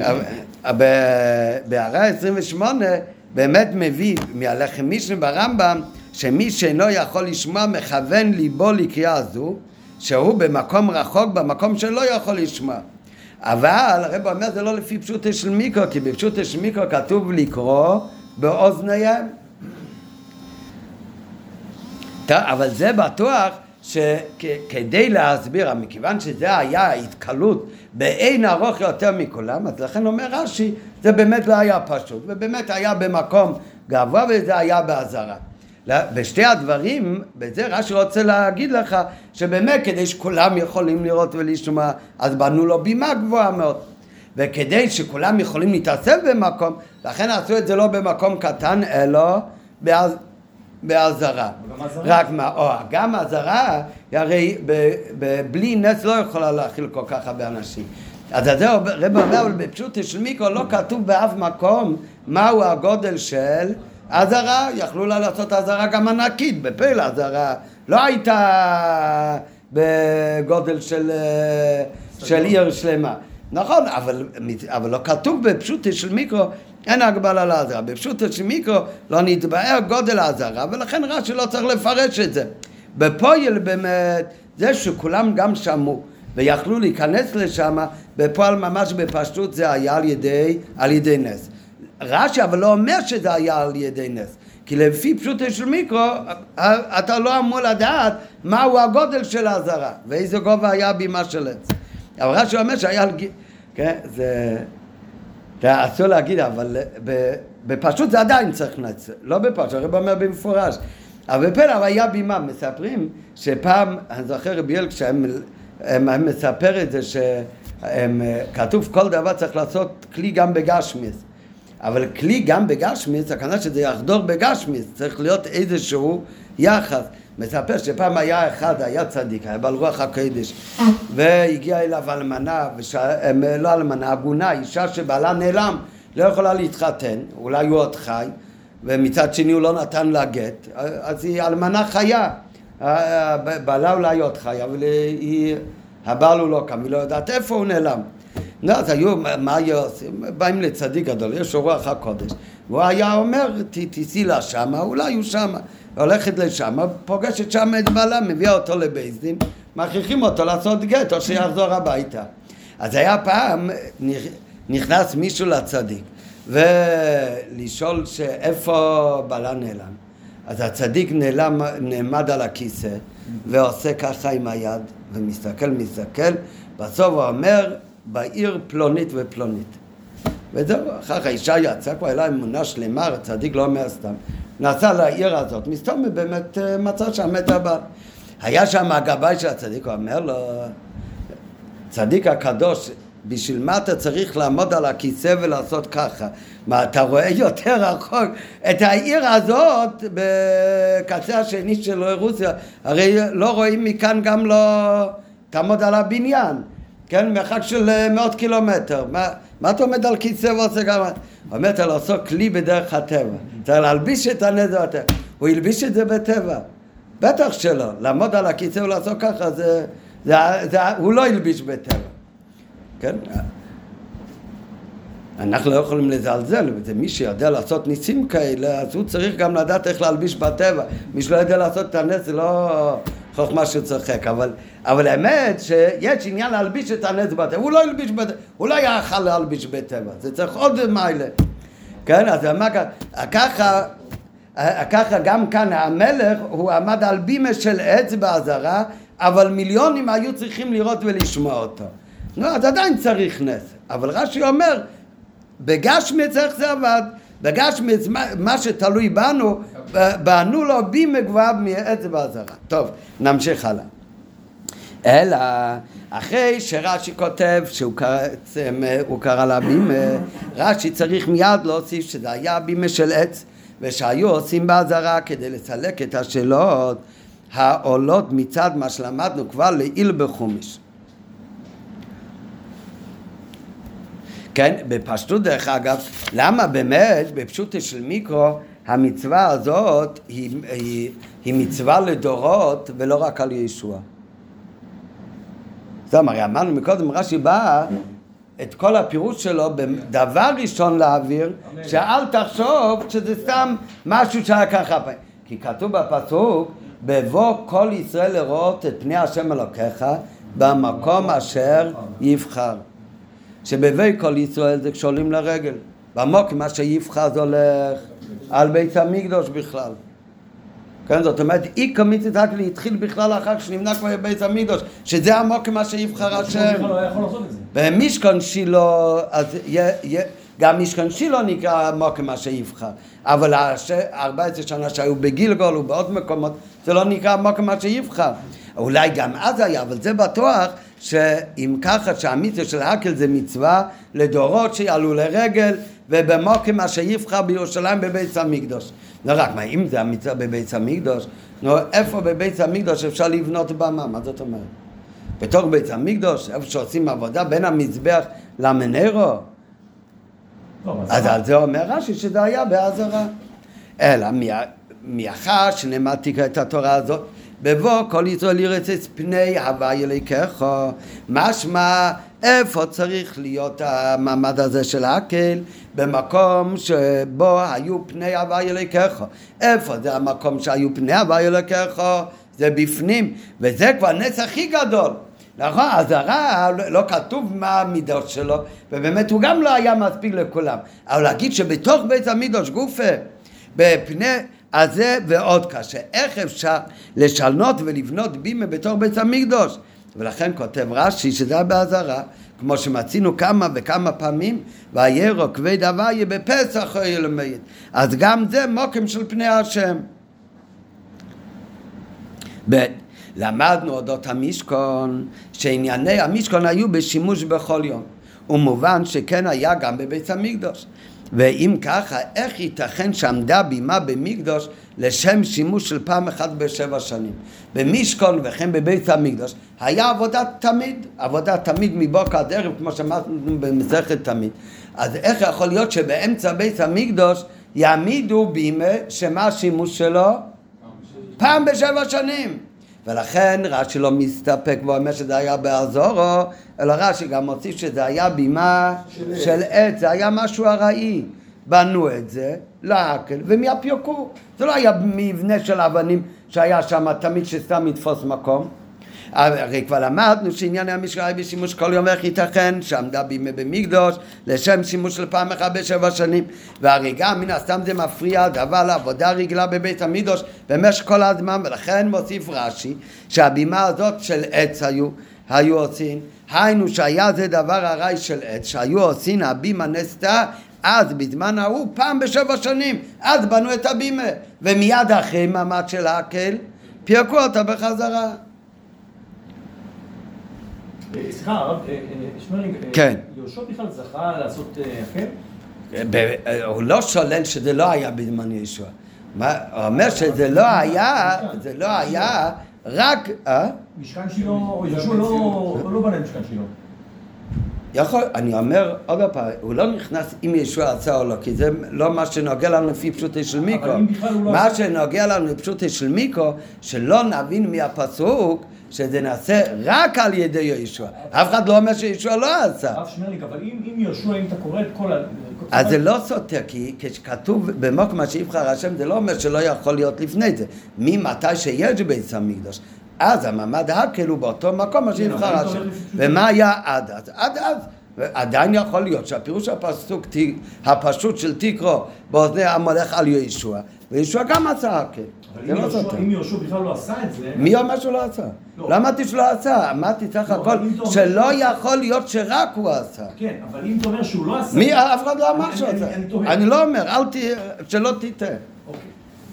בהערה עשרים ושמונה באמת מביא מהלכי משנה ברמב"ם, שמי שאינו יכול לשמוע מכוון ליבו לקריאה זו, שהוא במקום רחוק, במקום שלא יכול לשמוע. אבל הרב אומר זה לא לפי פשוטה של מיקרו, כי בפשוטה של מיקרו כתוב לקרוא באוזניהם. אבל זה בטוח שכדי להסביר, מכיוון שזה היה התקלות בעין ארוך יותר מכולם, אז לכן אומר רש"י, זה באמת לא היה פשוט, ובאמת היה במקום גבוה וזה היה בעזרה. בשתי הדברים, בזה רש"י רוצה להגיד לך, שבאמת כדי שכולם יכולים לראות ולשמוע, אז בנו לו בימה גבוהה מאוד. וכדי שכולם יכולים להתאסף במקום, לכן עשו את זה לא במקום קטן, אלא בעז... בעזרה. רק מה, או, גם עזרה, הרי ב... ב... בלי נס לא יכולה להכיל כל כך הרבה אנשים. אז זה רב אומר, אבל בפשוט של מיקרו לא כתוב באף מקום מהו הגודל של... עזרה, יכלו לה לעשות עזרה גם ענקית, בפעיל עזרה, לא הייתה בגודל של, של עיר שלמה. נכון, אבל, אבל לא כתוב בפשוטה של מיקרו, אין הגבלה לעזרה. בפשוטה של מיקרו לא נתבאר גודל העזרה, ולכן רש"י לא צריך לפרש את זה. בפועל באמת, זה שכולם גם שמעו ויכלו להיכנס לשם, בפועל ממש בפשטות זה היה על ידי, על ידי נס. רש"י אבל לא אומר שזה היה על ידי נס, כי לפי פשוטו של מיקרו אתה לא אמור לדעת מהו הגודל של העזרה ואיזה גובה היה בימה של עץ, אבל רש"י אומר שהיה על... כן, זה... אתה אסור להגיד, אבל בפשוט זה עדיין צריך נס, לא בפשוט, הרב אומר במפורש, אבל בפלא היה בימה, מספרים שפעם, אני זוכר רב ילך כשהם הם, הם מספר את זה שהם, כתוב כל דבר צריך לעשות כלי גם בגשמיס, אבל כלי גם בגשמיס, הכנס שזה יחדור בגשמיס, צריך להיות איזשהו יחס. מספר שפעם היה אחד, היה צדיק, היה בעל רוח הקודש, והגיע אליו אלמנה, וש... לא אלמנה, עגונה, אישה שבעלה נעלם, לא יכולה להתחתן, אולי הוא עוד חי, ומצד שני הוא לא נתן לה גט, אז היא אלמנה חיה, בעלה אולי עוד חיה, אבל היא... הבעל הוא לא קם, היא לא יודעת איפה הוא נעלם. לא, אז היו, מה היו עושים? באים לצדיק גדול, יש רוח הקודש. והוא היה אומר, תיסי לה שמה, אולי הוא שמה. הולכת לשמה, פוגשת שמה את בעלה, מביאה אותו לבית דין, מכריחים אותו לעשות גט, או שיחזור הביתה. אז היה פעם, נכנס מישהו לצדיק, ולשאול שאיפה בעלה נעלם. אז הצדיק נעלם, נעמד על הכיסא, ועושה ככה עם היד, ומסתכל, מסתכל, בסוף הוא אומר, בעיר פלונית ופלונית. וזהו, אחר כך האישה יצאה כבר אליי אמונה שלמה, הצדיק לא אומר סתם. נסע לעיר הזאת, מסתום באמת מצא שם את הבעל. היה שם הגבאי של הצדיק, הוא אומר לו, צדיק הקדוש, בשביל מה אתה צריך לעמוד על הכיסא ולעשות ככה? מה, אתה רואה יותר רחוק את העיר הזאת בקצה השני של רוסיה, הרי לא רואים מכאן גם לא תעמוד על הבניין, כן, מרחק של מאות קילומטר, מה, מה אתה עומד על כיסא ועושה גם? אומר, אתה לעשות כלי בדרך הטבע, אתה להלביש את הנזר הטבע, הוא ילביש את זה בטבע, בטח שלא, לעמוד על הכיסא ולעשות ככה, זה, זה, זה, הוא לא ילביש בטבע. כן? אנחנו לא יכולים לזלזל, וזה מי שיודע לעשות ניסים כאלה, אז הוא צריך גם לדעת איך להלביש בטבע. מי שלא יודע לעשות את הנס, זה לא חוכמה שהוא צוחק, אבל, אבל האמת שיש עניין להלביש את הנס בטבע, הוא לא ילביש בטבע, הוא לא יאכל להלביש בטבע, זה צריך עוד מיילה. כן? אז מה, ככה, ככה גם כאן המלך, הוא עמד על בימה של עץ בעזרה, אבל מיליונים היו צריכים לראות ולשמוע אותו. נו, אז עדיין צריך נס, אבל רש"י אומר, בגשמץ איך זה עבד, בגשמץ מה שתלוי בנו, בנו לו בימה גבוהה מעצב הזרה. טוב, נמשיך הלאה. אלא, אחרי שרש"י כותב שהוא קרא לה בימה, רש"י צריך מיד להוסיף שזה היה בימה של עץ, ושהיו עושים בעזרה כדי לסלק את השאלות העולות מצד מה שלמדנו כבר לעיל בחומש. כן, בפשטות דרך אגב, למה באמת בפשוטו של מיקרו המצווה הזאת היא, היא, היא מצווה לדורות ולא רק על ישוע? זאת אומרת, אמרנו מקודם, רש"י בא את כל הפירוש שלו בדבר ראשון להעביר, שאל תחשוב שזה סתם משהו שהיה ככה. כי כתוב בפסוק, בבוא כל ישראל לראות את פני השם אלוקיך במקום אשר יבחר. שבבי כל ישראל זה כשעולים לרגל, במוק מה שיבחז הולך על בית המקדוש בכלל. כן, זאת אומרת, אי קמיצת רק להתחיל בכלל אחר כשנמנע כבר בית המקדוש, שזה עמוק מה שיבחר השם. במשכן שילו, אז גם משכן שילו נקרא עמוק מה שיבחר, אבל ארבע עשרה שנה שהיו בגילגול ובעוד מקומות, זה לא נקרא עמוק מה שיבחר. אולי גם אז היה, אבל זה בטוח, שאם ככה שהמצווה של הקל זה מצווה לדורות שיעלו לרגל ובמוקם מה שיבחר בירושלים בבית המקדוש. לא רק מה, אם זה המצווה בבית המקדוש, נו, איפה בבית המקדוש אפשר לבנות במה? מה זאת אומרת? בתוך בית המקדוש, איפה שעושים עבודה בין המזבח למנרו? אז על זה אומר רש"י שזה היה בעזרה. אלא מאחר שנמדתי את התורה הזאת, בבוא כל ישראל ירצה פני הווי אלוקיך, משמע איפה צריך להיות המעמד הזה של הקהל? במקום שבו היו פני הווי אלוקיך. איפה זה המקום שהיו פני הווי אלוקיך? זה בפנים, וזה כבר נס הכי גדול. נכון, הזרה לא כתוב מה המידות שלו, ובאמת הוא גם לא היה מספיק לכולם, אבל להגיד שבתוך בית המקדוש גופה בפני אז זה ועוד קשה, איך אפשר לשנות ולבנות בימה בתור בית המקדוש? ולכן כותב רש"י שזה היה בעזרה, כמו שמצינו כמה וכמה פעמים, והיה רוקבי דבר יהיה בפסח או ילמית, אז גם זה מוקם של פני השם. ב- למדנו אודות המשכון, שענייני המשכון היו בשימוש בכל יום, ומובן שכן היה גם בבית המקדוש. ואם ככה, איך ייתכן שעמדה בימה במקדוש לשם שימוש של פעם אחת בשבע שנים? במשכון וכן בבית המקדוש היה עבודה תמיד, עבודה תמיד מבוקר עד ערב, כמו שאמרנו במסכת תמיד. אז איך יכול להיות שבאמצע בית המקדוש יעמידו בימה שמה השימוש שלו? פעם בשבע שנים. ולכן רש"י לא מסתפק ואומר שזה היה באזורו, אלא רש"י גם מוסיף שזה היה בימה של, של עץ, זה היה משהו ארעי. בנו את זה לעקל ומהפיוקו. זה לא היה מבנה של אבנים שהיה שם תמיד שסתם יתפוס מקום. הרי כבר למדנו שעניין המשקל בשימוש כל יום, איך ייתכן שעמדה בימי במקדוש לשם שימוש של פעם אחת בשבע שנים, והרי גם מן הסתם זה מפריע דבר לעבודה רגלה בבית המקדוש במשך כל הזמן, ולכן מוסיף רש"י שהבימה הזאת של עץ היו היו עושים, היינו שהיה זה דבר הרי של עץ שהיו עושים הבימה נסתה אז בזמן ההוא פעם בשבע שנים, אז בנו את הבימה ומיד אחרי מעמד של העקל פירקו אותה בחזרה. סליחה הרב, שמואל, יהושע בכלל זכה לעשות עקל? הוא לא שולל שזה לא היה בזמן יהושע, הוא אומר שזה לא היה, זה לא היה רק... משכן שילה, יהושע לא בנה משכן שילה. יכול, אני אומר עוד פעם, הוא לא נכנס אם ישוע עצה או לא, כי זה לא מה שנוגע לנו לפי פשוטי של מיקו. מה שנוגע לנו לפשוטי של מיקו, שלא נבין מהפסוק שזה נעשה רק על ידי ישוע. אף אחד לא אומר שישוע לא עצה. אף שמליק, אבל אם ישוע, אם אתה קורא את כל... אז זה לא סותר, כי כשכתוב במקום שיבחר השם, זה לא אומר שלא יכול להיות לפני זה. ממתי שיש בית המקדוש. אז המעמד העקל הוא באותו מקום שיבחר השם. ומה היה עד אז? עד אז. ועדיין יכול להיות שהפירוש הפסוק הפשוט של תקרו באוזני המלך על יהושע. ויהושע גם עשה עקל. אבל אם יהושע בכלל לא עשה את זה... מי אומר שהוא לא עשה? לא אמרתי שהוא לא עשה. אמרתי סך הכל שלא יכול להיות שרק הוא עשה. כן, אבל אם אתה אומר שהוא לא עשה... מי? אף אחד לא אמר שהוא עשה. אני לא אומר, שלא תיתן.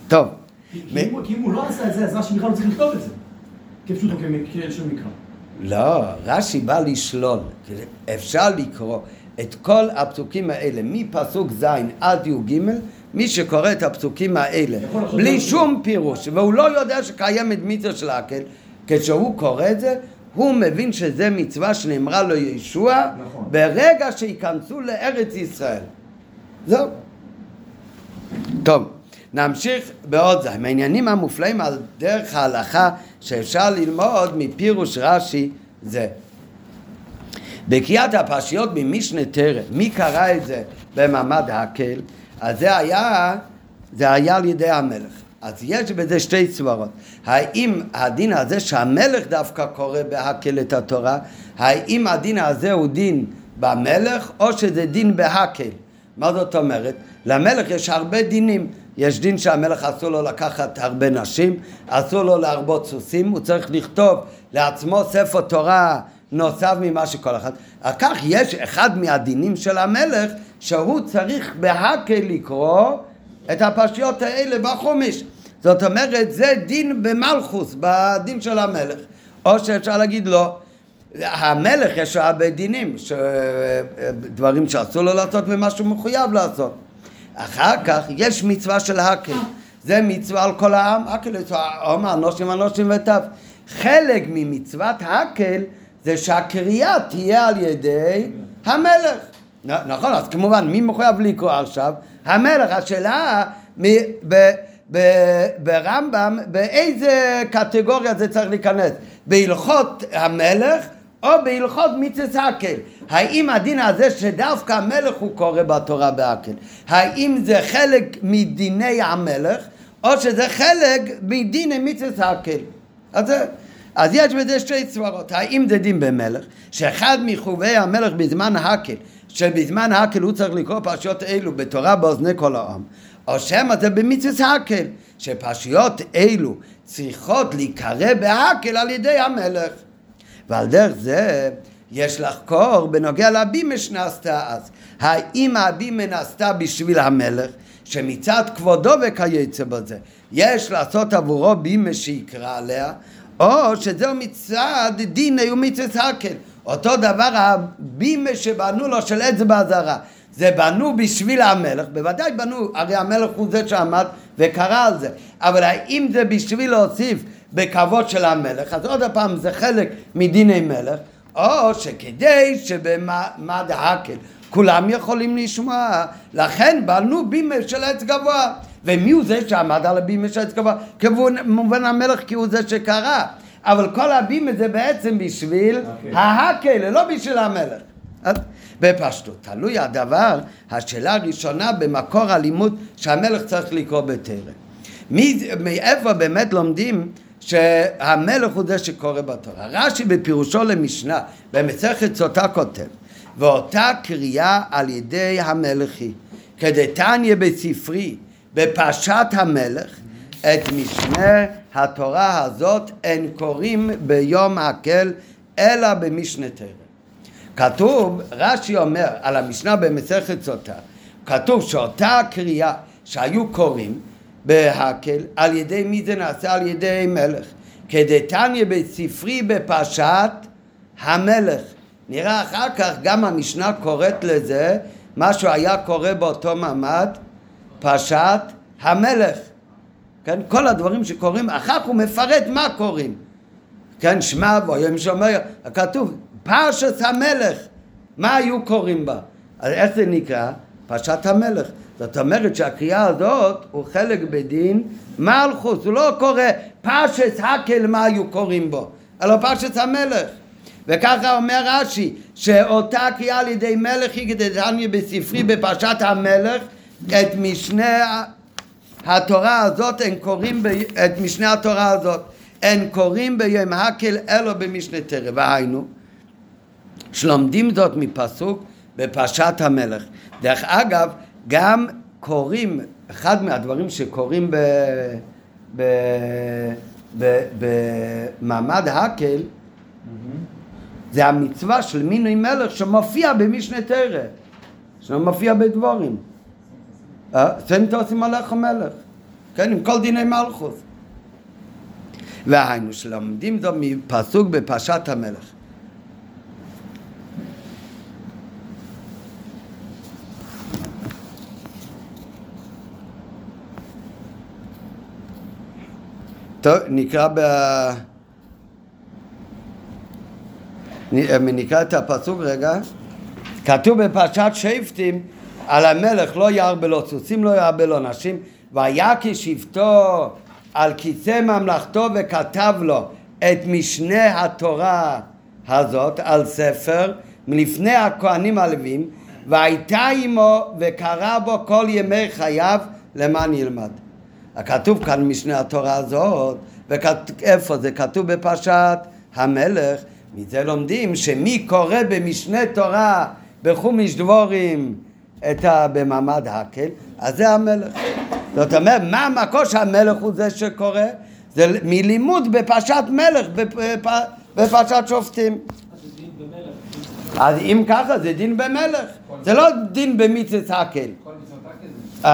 טוב. כי אם הוא לא עשה את זה, אז רש"י בכלל לא צריך לכתוב את זה. כפשוט כמקרה של מקרא. לא, רש"י בא לשלול. אפשר לקרוא את כל הפסוקים האלה, מפסוק ז' עד י"ג, מי שקורא את הפסוקים האלה, בלי שום פירוש, והוא לא יודע שקיימת מצווה של העקל, כשהוא קורא את זה, הוא מבין שזה מצווה שנאמרה לו ישוע, ברגע שיכנסו לארץ ישראל. זהו. טוב. נמשיך בעוד זה, העניינים המופלאים על דרך ההלכה שאפשר ללמוד מפירוש רש"י זה. בקריאת הפרשיות ממשנה תורה, מי קרא את זה במעמד העקל? אז זה היה, זה היה על ידי המלך. אז יש בזה שתי סברות. האם הדין הזה שהמלך דווקא קורא בהעקל את התורה, האם הדין הזה הוא דין במלך או שזה דין בהעקל? מה זאת אומרת? למלך יש הרבה דינים. יש דין שהמלך אסור לו לקחת הרבה נשים, אסור לו להרבות סוסים, הוא צריך לכתוב לעצמו ספר תורה נוסף ממה שכל אחד. כך יש אחד מהדינים של המלך שהוא צריך בהקל לקרוא את הפרשיות האלה בחומש. זאת אומרת זה דין במלכוס, בדין של המלך. או שאפשר להגיד לא. המלך יש הרבה דינים, ש... דברים שאסור לו לעשות ומה שהוא מחויב לעשות. אחר כך יש מצווה של העקל, זה מצווה על כל העם, העקל יש העם, אנושים, אנושים וטף. חלק ממצוות העקל זה שהקריאה תהיה על ידי המלך. נכון, אז כמובן, מי מחויב לקרוא עכשיו? המלך, השאלה ברמב"ם, באיזה קטגוריה זה צריך להיכנס? בהלכות המלך או בהלכות מצוות העקל. האם הדין הזה שדווקא המלך הוא קורא בתורה בעקל, האם זה חלק מדיני המלך, או שזה חלק מדיני מצוות העקל? אז, אז יש בזה שתי סברות. האם זה דין במלך, שאחד מחובי המלך בזמן העקל, שבזמן העקל הוא צריך לקרוא פרשיות אלו בתורה באוזני כל העם, או שמא זה במצוות העקל, שפרשיות אלו צריכות להיקרא בעקל על ידי המלך. ועל דרך זה יש לחקור בנוגע לבימה שנעשתה אז. האם הבימה נעשתה בשביל המלך, שמצד כבודו וכייצא בזה, יש לעשות עבורו בימה שיקרא עליה, או שזהו מצד דיני ומצוות העקל. אותו דבר הבימה שבנו לו של עץ בעזרה. זה בנו בשביל המלך, בוודאי בנו, הרי המלך הוא זה שעמד וקרא על זה. אבל האם זה בשביל להוסיף בכבוד של המלך, אז עוד הפעם זה חלק מדיני מלך, או שכדי שבמעמד העקל כולם יכולים לשמוע, לכן בנו בימה של עץ גבוה. ומי הוא זה שעמד על הבימה של עץ גבוה? כמובן המלך, כי הוא זה שקרא. אבל כל הבימה זה בעצם בשביל ההקל, לא בשביל המלך. בפשטות, תלוי הדבר, השאלה הראשונה במקור הלימוד שהמלך צריך לקרוא בתורה. מאיפה באמת לומדים שהמלך הוא זה שקורא בתורה? רש"י בפירושו למשנה, במסכת סוטה כותב, ואותה קריאה על ידי המלך היא, כדתניא בספרי, בפרשת המלך, את משנה התורה הזאת אין קוראים ביום הקל, אלא במשנה תורה. כתוב, רש"י אומר על המשנה במסכת סוטה, כתוב שאותה קריאה שהיו קוראים בהקל, על ידי מי זה נעשה? על ידי מלך. כדתניא בספרי בפרשת המלך. נראה אחר כך גם המשנה קוראת לזה מה שהיה קורה באותו מעמד, פרשת המלך. כן? כל הדברים שקוראים, אחר כך הוא מפרט מה קוראים. כן, שמע, ויום שאומר, כתוב, פרשת המלך, מה היו קוראים בה? אז איך זה נקרא? פרשת המלך. זאת אומרת שהקריאה הזאת הוא חלק בדין מלכות, הוא לא קורא פרשת הקל מה היו קוראים בו, אלא פרשת המלך. וככה אומר רש"י, שאותה קריאה על ידי מלך היא כדתניא בספרי בפרשת המלך, את משנה התורה הזאת הם קוראים, ב... את משנה התורה הזאת הם קוראים ביום הקל אלו במשנה תורה, והיינו שלומדים זאת מפסוק בפרשת המלך. דרך אגב, גם קוראים, אחד מהדברים שקוראים ב... ב... ב... במעמד הקל, זה המצווה של מינוי מלך שמופיע במשנה תורה, שמופיע בדברים. סנטוסים עליך המלך, כן, עם כל דיני מלכות. והיינו שלומדים זו מפסוק בפרשת המלך. טוב, נקרא ב... נקרא את הפסוק רגע. כתוב בפרשת שופטים על המלך, לא ירבה לו סוסים, לא ירבה לו נשים, והיה כשבטו על כיסא ממלכתו, וכתב לו את משנה התורה הזאת על ספר מלפני הכהנים הלווים, והייתה עמו וקרא בו כל ימי חייו למען ילמד. הכתוב כאן משנה התורה הזאת, ואיפה זה כתוב? בפרשת המלך. מזה לומדים שמי קורא במשנה תורה בחומש דבורים את ה... במעמד הקל, אז זה המלך. זאת אומרת, מה המקור שהמלך הוא זה שקורא? זה מלימוד בפרשת מלך, בפ... בפרשת שופטים. אז זה דין במלך. אז אם ככה זה דין במלך. זה לא דין במצוות הקל. כל מצוות הקל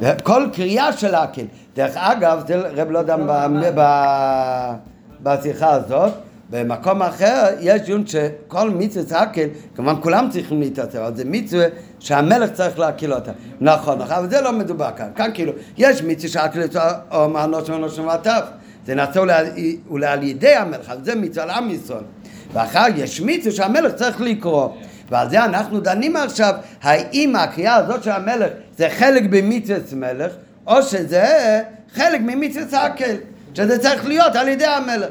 זה. אה? כל קריאה של הקל. דרך אגב, זה רב לא דם ב... בשיחה הזאת, במקום אחר יש דיון שכל מצוות הקל, כמובן כולם צריכים להתעצב, אבל זה מצווה שהמלך צריך להקיל אותה. נכון, אבל זה לא מדובר כאן. כאן כאילו, יש מצווה שהקל או מהנושם הנושם ועטף. זה נעשה אולי על ידי המלך, אבל זה מצווה על עם ישראל. ואחר יש מצווה שהמלך צריך לקרוא. ועל זה אנחנו דנים עכשיו, האם הקריאה הזאת של המלך זה חלק במצוות מלך, או שזה חלק ממצוות הקל. שזה צריך להיות על ידי המלך.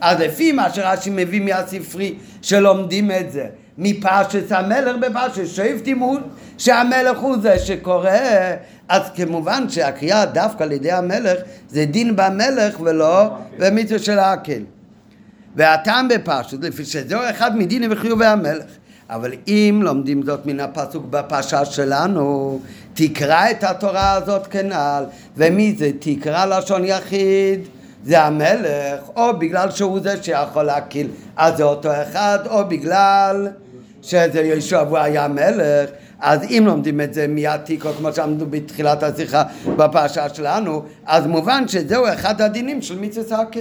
אז לפי מה שרש"י מביא מהספרי שלומדים את זה, מפרשת המלך בפרשת שופטים שהמלך הוא זה שקורא, אז כמובן שהקריאה דווקא על ידי המלך זה דין במלך ולא במצווה של ההקל. והטעם בפרשת, לפי שזה אחד מדין וחיובי המלך. אבל אם לומדים זאת מן הפסוק בפרשה שלנו, תקרא את התורה הזאת כנעל, ומי זה תקרא לשון יחיד? זה המלך, או בגלל שהוא זה שיכול להקיל, אז זה אותו אחד, או בגלל שזה ישוע והוא היה מלך. אז אם לומדים את זה מהתיקו, כמו שעמדו בתחילת השיחה בפרשה שלנו, אז מובן שזהו אחד הדינים של מצוות ההקל.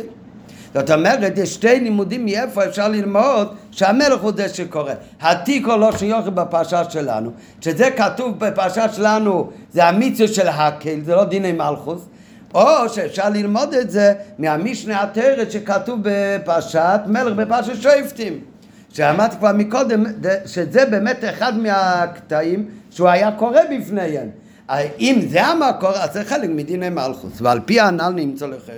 זאת אומרת, יש שתי לימודים מאיפה אפשר ללמוד שהמלך הוא זה שקורא. התיקו לא שיוכי בפרשה שלנו, שזה כתוב בפרשה שלנו, זה המצווה של הקל, זה לא דיני מלכות, או שאפשר ללמוד את זה מהמשנה התורה שכתוב בפרשת מלך, בפרשת שופטים. שאמרתי כבר מקודם, שזה באמת אחד מהקטעים שהוא היה קורא בפניהם. אם זה המקור, אז זה חלק מדיני מלכות, ועל פי הנ"ל נמצא לחרא.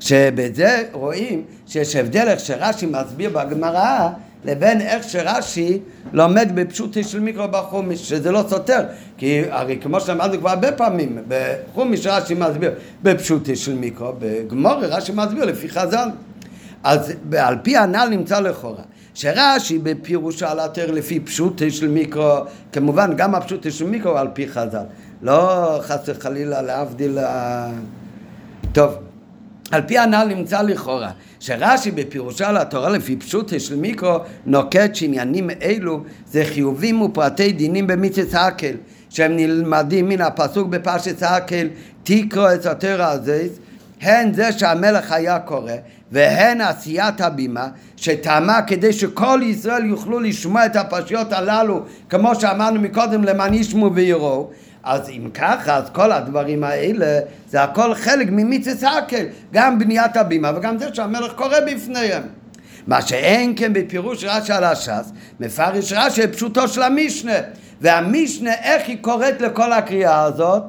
שבזה רואים שיש הבדל איך שרש"י מסביר בגמרא לבין איך שרש"י לומד בפשוטי של מיקרו בחומש, שזה לא סותר, כי הרי כמו שלמדנו כבר הרבה פעמים, בחומש רש"י מסביר בפשוטי של מיקרו, בגמרא רש"י מסביר לפי חז"ל. אז על פי הנ"ל נמצא לכאורה שרש"י בפירוש על התורה לפי פשוטי של מיקרו, כמובן גם הפשוטי של מיקרו על פי חז"ל, לא חס וחלילה להבדיל. טוב, על פי הנ"ל נמצא לכאורה שרש"י בפירושה לתורה לפי פשוטה של מיקרו נוקט שעניינים אלו זה חיובים ופרטי דינים במצוות העקל, שהם נלמדים מן הפסוק בפרשת העקל, תקרא את התורה הזאת, הן זה שהמלך היה קורא והן עשיית הבימה שטעמה כדי שכל ישראל יוכלו לשמוע את הפרשיות הללו, כמו שאמרנו מקודם, למען ישמעו ויראו. אז אם ככה, אז כל הדברים האלה זה הכל חלק ממצוות העקל, גם בניית הבימה וגם זה שהמלך קורא בפניהם. מה שאין כן בפירוש רש"י על הש"ס, מפרש רש"י פשוטו של המשנה, והמשנה איך היא קוראת לכל הקריאה הזאת?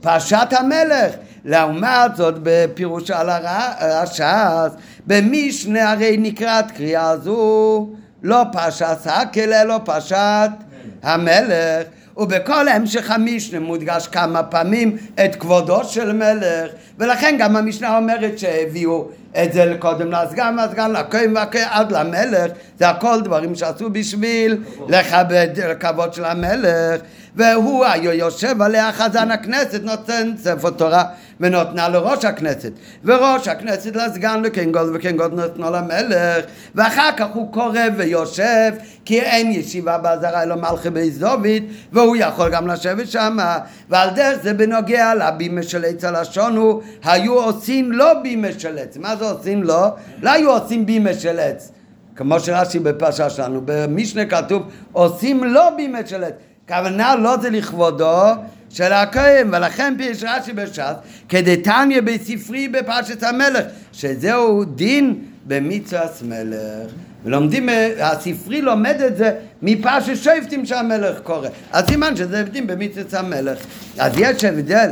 פרשת המלך. לעומת זאת בפירוש על הש"ס, במשנה הרי נקראת קריאה הזו לא פרשת העקל אלא פרשת המלך, ובכל המשך המשנה מודגש כמה פעמים את כבודו של מלך, ולכן גם המשנה אומרת שהביאו את זה קודם לסגן לסגן, לכהן והכהן עד למלך, זה הכל דברים שעשו בשביל לכבד לכבוד של המלך, והוא יושב עליה חזן הכנסת, נותן ספר תורה ונותנה לראש הכנסת, וראש הכנסת לסגן לכהן גדול וכהן גדול נותנו למלך, ואחר כך הוא קורא ויושב, כי אין ישיבה בעזרה אלא מלכי בית דוד, והוא יכול גם לשבת שם. ועל דרך זה בנוגע לבימה של עץ הלשון הוא היו עושים לא בימה של עץ. מה זה עושים לא? לא היו עושים בימה של עץ, כמו שרש"י בפרשה שלנו במשנה כתוב עושים לא בימה של עץ, כוונה לא זה לכבודו של הכהן. ולכן פירוש רש"י בש"ס כדתניא בספרי בפרשת המלך, שזהו דין במצוות מלך, ולומדים, הספרי לומד את זה מפרשת שופטים שהמלך קורא, אז סימן שזה הבדין במצוות המלך. אז יש הבדל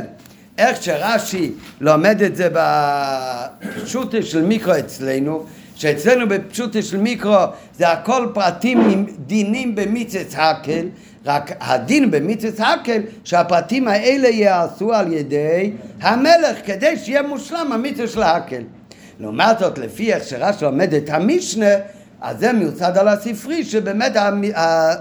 איך שרש"י לומד את זה בפשוטה של מיקרו אצלנו, שאצלנו בפשוטה של מיקרו זה הכל פרטים דינים במצוות העקל, רק הדין במצוות העקל שהפרטים האלה יעשו על ידי המלך כדי שיהיה מושלם המצוות של העקל. לעומת זאת לפי איך שרש"י לומד את המשנה, אז זה מיוצד על הספרי שבאמת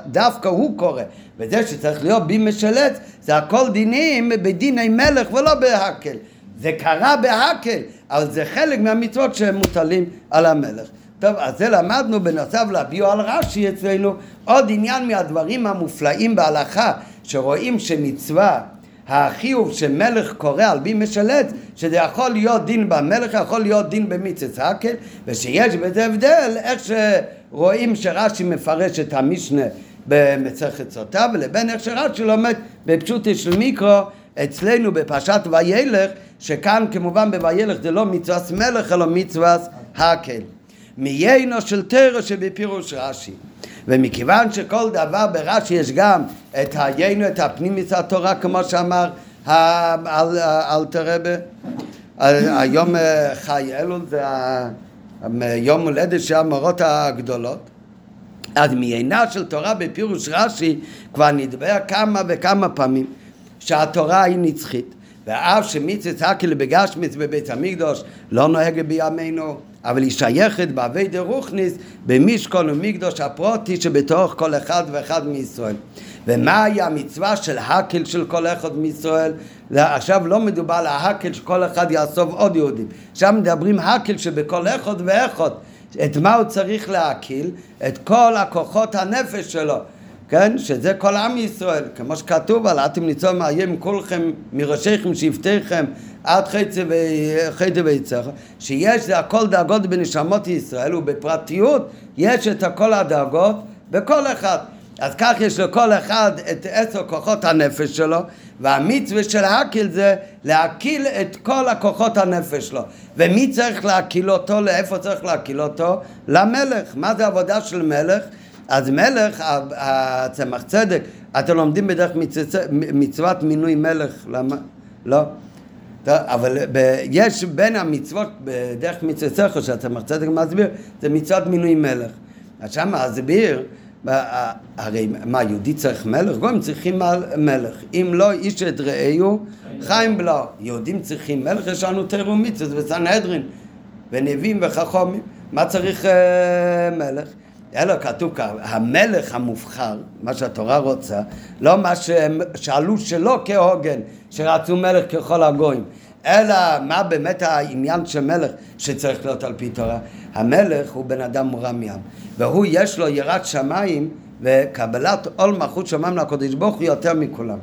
דווקא הוא קורא, וזה שצריך להיות בימה של עץ זה הכל דינים בדיני מלך ולא בהקל. זה קרה בהקל, אבל זה חלק מהמצוות שהם מוטלים על המלך. טוב, אז זה למדנו בנוסף לביאו על רש"י אצלנו עוד עניין מהדברים המופלאים בהלכה, שרואים שמצווה החיוב שמלך קורא על בימה של עץ, שזה יכול להיות דין במלך, יכול להיות דין במצוות העקל, ושיש בזה הבדל איך שרואים שרש"י מפרש את המשנה במסכת סוטה, ולבין איך שרש"י לומד בפשוטו של מיקרו אצלנו בפרשת וילך, שכאן כמובן בוילך זה לא מצוות מלך אלא מצוות העקל. מיינו של תורה שבפירוש רש"י, ומכיוון שכל דבר ברש"י יש גם את היינו, את הפנימיות התורה, כמו שאמר אלתר רבי, היום חי אלול זה יום הולדת של המורות הגדולות, אז מיינה של תורה בפירוש רש"י כבר נדבר כמה וכמה פעמים שהתורה היא נצחית, ואף שמצוות העקל בגשמיץ בבית המקדוש לא נוהגת בימינו, אבל היא שייכת בעבודת רוחנית במשכן ומקדוש הפרטי שבתוך כל אחד ואחד מישראל. ומה היה המצווה של העקל של כל אחד מישראל? עכשיו לא מדובר על העקל שכל אחד יאסוף עוד יהודים, שם מדברים העקל שבכל אחד ואחד, את מה הוא צריך להעקיל? את כל הכוחות הנפש שלו, כן? שזה כל עם ישראל, כמו שכתוב על אתם ניצול מאיים כולכם מראשיכם שבטיכם עד חצי ויצחר, שיש זה הכל דאגות בנשמות ישראל, ובפרטיות יש את הכל הדאגות בכל אחד. אז כך יש לכל אחד את עשר כוחות הנפש שלו, והמצווה של העקל זה להעקיל את כל הכוחות הנפש שלו. ומי צריך להעקיל אותו? לאיפה צריך להעקיל אותו? למלך. מה זה עבודה של מלך? אז מלך, הצמח צדק, אתם לומדים בדרך מצוות מינוי מלך, למה? לא. טוב, אבל ב- יש בין המצוות, בדרך מצוות סכו, שאתה מרצה את המסביר, זה מצוות מינוי מלך. אז שם הסביר, הרי מה, יהודי צריך מלך? גם צריכים מלך. אם לא, איש את רעהו, חיים בלעו. יהודים צריכים מלך, יש לנו תורה ומצוות וסנהדרין, ונביאים וחכמים. מה צריך אה, מלך? אלא כתוב כך, המלך המובחר, מה שהתורה רוצה, לא מה ששאלו שלא כהוגן, שרצו מלך ככל הגויים, אלא מה באמת העניין של מלך שצריך להיות על פי תורה. המלך הוא בן אדם מורם מעם, והוא יש לו יראת שמיים וקבלת עול מלכות שמיים לקדוש ברוך הוא יותר מכולם.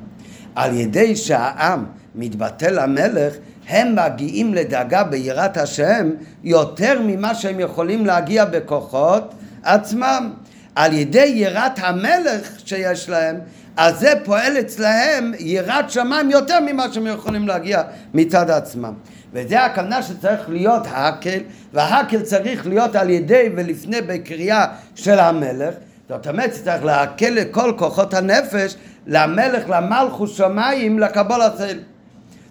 על ידי שהעם מתבטא למלך, הם מגיעים לדאגה ביראת השם יותר ממה שהם יכולים להגיע בכוחות עצמם. על ידי יראת המלך שיש להם, אז זה פועל אצלהם יראת שמיים יותר ממה שהם יכולים להגיע מצד עצמם. וזה הכוונה שצריך להיות הקל, והקל צריך להיות על ידי ולפני בקריאה של המלך. זאת אומרת, צריך להקל לכל כוחות הנפש למלך, למלכות שמיים, לקבול הצל.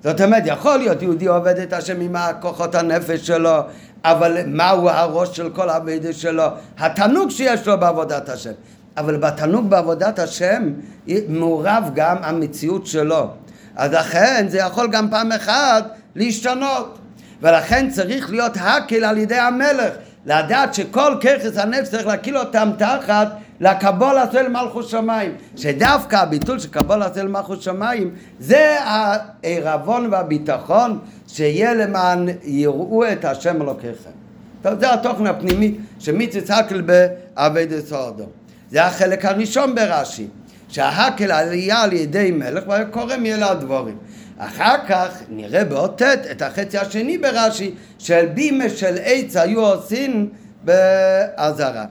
זאת אומרת, יכול להיות יהודי עובד את השם עם כוחות הנפש שלו, אבל מהו הראש של כל העבודה שלו? התענוג שיש לו בעבודת השם. אבל בתענוג בעבודת השם מעורב גם המציאות שלו. אז לכן זה יכול גם פעם אחת להשתנות. ולכן צריך להיות הקל על ידי המלך. לדעת שכל ככס הנפש צריך להקיל אותם תחת לקבול של מלכות שמיים. שדווקא הביטול של קבול של מלכות שמיים זה הערבון והביטחון שיהיה למען יראו את השם אלוקיכם. טוב, זה התוכן הפנימי שמצוות הקל בעבודת האדם. זה החלק הראשון ברש"י, שההקל עלייה על ידי מלך וקורא מאלה הדברים. אחר כך נראה באותת את החצי השני ברש"י, של בימה של עץ היו עושים בעזרה.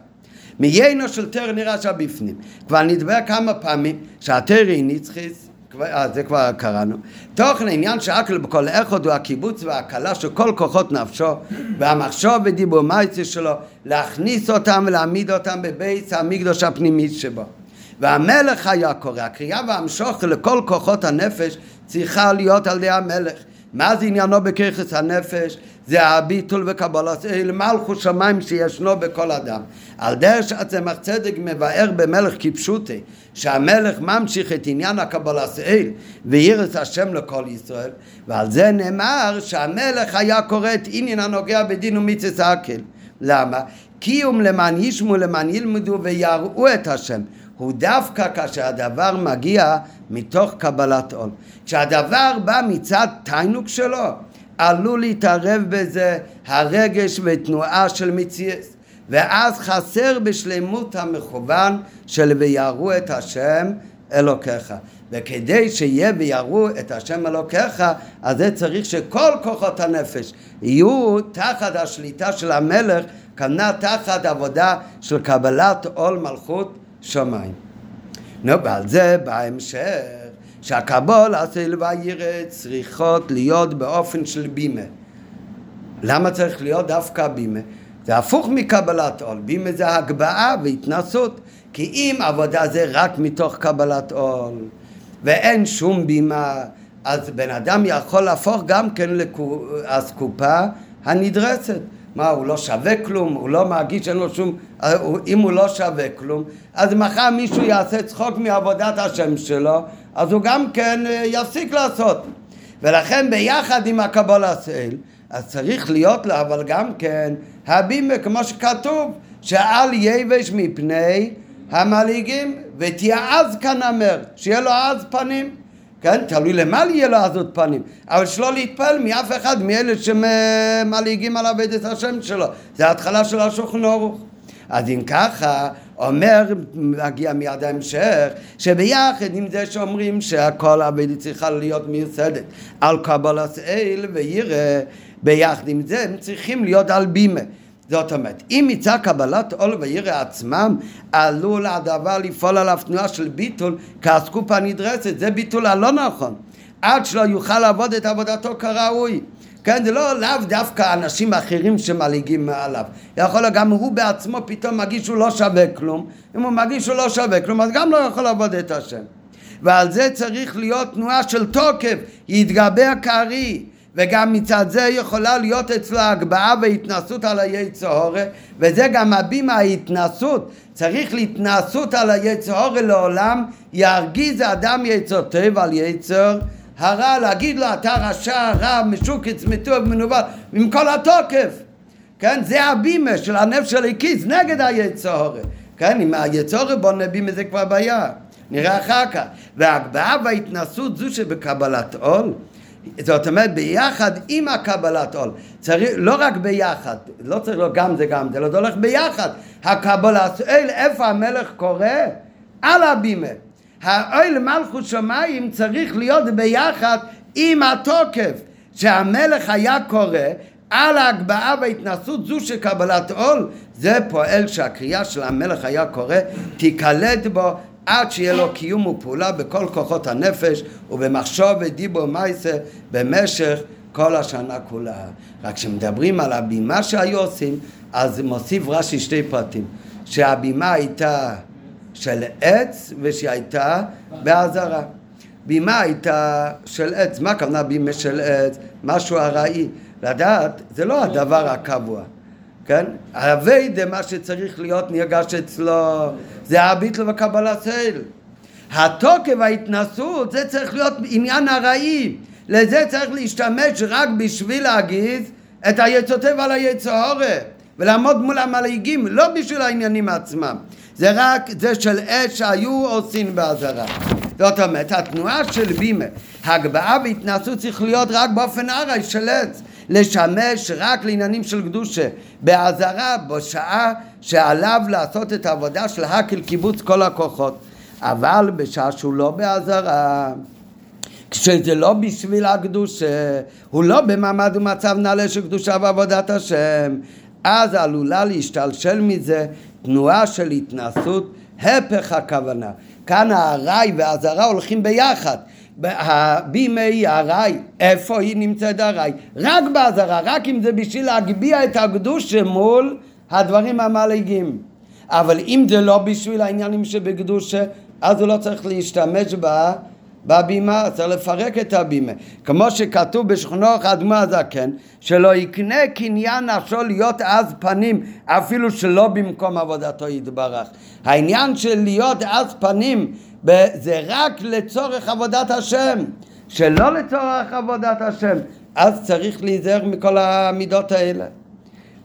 מיינו של תר נראה שבפנים. כבר נדבר כמה פעמים שהתר היא נצחיס, אז זה כבר קראנו. תוכן העניין שההקל בכל אחד הוא הקיבוץ וההקלה של כל כוחות נפשו, והמחשוב ודיבור מעשי שלו, להכניס אותם ולהעמיד אותם בבית המקדש הפנימי שבו. והמלך היה קורא, הקריאה והמשוך לכל כוחות הנפש צריכה להיות על ידי המלך. מה זה עניינו בככס הנפש? זה הביטול וקבלת אל מלכות שמיים שישנו בכל אדם. על דרך עצמך צדק מבאר במלך כפשוטי, שהמלך ממשיך את עניין הקבלת אל ויראת השם לכל ישראל, ועל זה נאמר שהמלך היה קורא את עניין הנוגע בדין ומצוות הקל. למה? כי הוא למען ישמו למען ילמדו ויראו את השם. הוא דווקא כשהדבר מגיע מתוך קבלת עול. כשהדבר בא מצד תיינוק שלו, עלול להתערב בזה הרגש ותנועה של מציאות, ואז חסר בשלמות המכוון של ויראו את השם אלוקיך. וכדי שיהיה ויראו את השם אלוקיך, אז זה צריך שכל כוחות הנפש יהיו תחת השליטה של המלך, כנ"ל תחת עבודה של קבלת עול מלכות שמיים. נו, ועל זה בהמשך שהקבול הסל והירא צריכות להיות באופן של בימה. למה צריך להיות דווקא בימה? זה הפוך מקבלת עול. בימה זה הגבהה והתנסות, כי אם עבודה זה רק מתוך קבלת עול ואין שום בימה, אז בן אדם יכול להפוך גם כן לאסקופה הנדרסת. מה, הוא לא שווה כלום, הוא לא מרגיש, אין לו שום, אם הוא לא שווה כלום, אז מחר מישהו יעשה צחוק מעבודת השם שלו, אז הוא גם כן יפסיק לעשות. ולכן ביחד עם הקבלת עול, אז צריך להיות לה, אבל גם כן, הבימה, כמו שכתוב, שאל יבש מפני המלעיגים, ותיעז כנמר, שיהיה לו עז פנים. כן, תלוי למה יהיה לו עזות פנים, אבל שלא להתפעל מאף אחד מאלה שמלעיגים על עבודת השם שלו. זה ההתחלה של השולחן ערוך. אז אם ככה, אומר, מגיע מיד ההמשך, שביחד עם זה שאומרים שהכל עבודת צריכה להיות מיוסדת על קבלת עול וירא, ביחד עם זה הם צריכים להיות על בימה. זאת אומרת, אם יצא קבלת עול וירא עצמם, עלול הדבר לפעול עליו תנועה של ביטול כאסקופה נדרסת. זה ביטול הלא נכון, עד שלא יוכל לעבוד את עבודתו כראוי. כן, זה לא לאו דווקא אנשים אחרים שמלעיגים עליו, יכול להיות גם הוא בעצמו פתאום מרגיש שהוא לא שווה כלום. אם הוא מרגיש שהוא לא שווה כלום, אז גם לא יכול לעבוד את השם. ועל זה צריך להיות תנועה של תוקף, יתגבר כארי, וגם מצד זה יכולה להיות אצלו הגבהה והתנסות על היצר הרע, וזה גם הבימה ההתנסות, צריך להתנסות על היצר הרע לעולם, ירגיז אדם יצר טוב על יצר הרע, להגיד לו אתה רשע, רע, משוקץ, מתוק, מנוול, עם כל התוקף, כן, זה הבימה של הנפש של הקיס נגד היצר הרע, כן, עם היצר הרע בוא נבימה זה כבר בעיה, נראה אחר כך, והגבהה וההתנסות זו שבקבלת עול, זאת אומרת ביחד עם הקבלת עול, צריך, לא רק ביחד, לא צריך לו גם זה גם זה, לא זה הולך ביחד, הקבלת עול, איפה המלך קורא? על הבימה, העול מלכות שמיים צריך להיות ביחד עם התוקף, שהמלך היה קורא על ההגבהה וההתנסות זו שקבלת עול, זה פועל שהקריאה של המלך היה קורא תיקלט בו, עד שיהיה לו קיום ופעולה בכל כוחות הנפש ובמחשוב ודיבור מייסה במשך כל השנה כולה. רק כשמדברים על הבימה שהיו עושים, אז מוסיף רש"י שתי פרטים. שהבימה הייתה של עץ ושהייתה בעזרה. בימה הייתה של עץ. מה הכוונה בימה של עץ? משהו הראי. לדעת, זה לא הדבר הקבוע. כן? הווי זה מה שצריך להיות נרגש אצלו, זה הביטל וקבלת עול. התוקף ההתנסות זה צריך להיות עניין הראי, לזה צריך להשתמש רק בשביל להגיז את היצר הטוב על היצר הרע, ולעמוד מול המלעיגים, לא בשביל העניינים עצמם, זה רק זה של אש שהיו עושים בעזרה. זאת אומרת, התנועה של בימה, הגבהה והתנסות צריך להיות רק באופן הראי של עץ, לשמש רק לעניינים של קדושה, בעזרה, בשעה שעליו לעשות את העבודה של הקהל קיבוץ כל הכוחות, אבל בשעה שהוא לא בעזרה, כשזה לא בשביל הקדושה, הוא לא במעמד ומצב נעלה של קדושה ועבודת השם, אז עלולה להשתלשל מזה תנועה של התנסות, הפך הכוונה. כאן הראי והעזרה הולכים ביחד, הבימה היא הראי, איפה היא נמצאת הראי? רק בעזרה, רק אם זה בשביל להגביה את הקדוש מול הדברים המלעיגים, אבל אם זה לא בשביל העניינים שבקדוש, אז הוא לא צריך להשתמש בה, בבימה, צריך לפרק את הבימה, כמו שכתוב בשכנו אדמו"ר הזקן, שלא יקנה קניין נפשו להיות עז פנים, אפילו שלא במקום עבודתו יתברך. העניין של להיות עז פנים זה רק לצורך עבודת השם, שלא לצורך עבודת השם, אז צריך להיזהר מכל המידות האלה,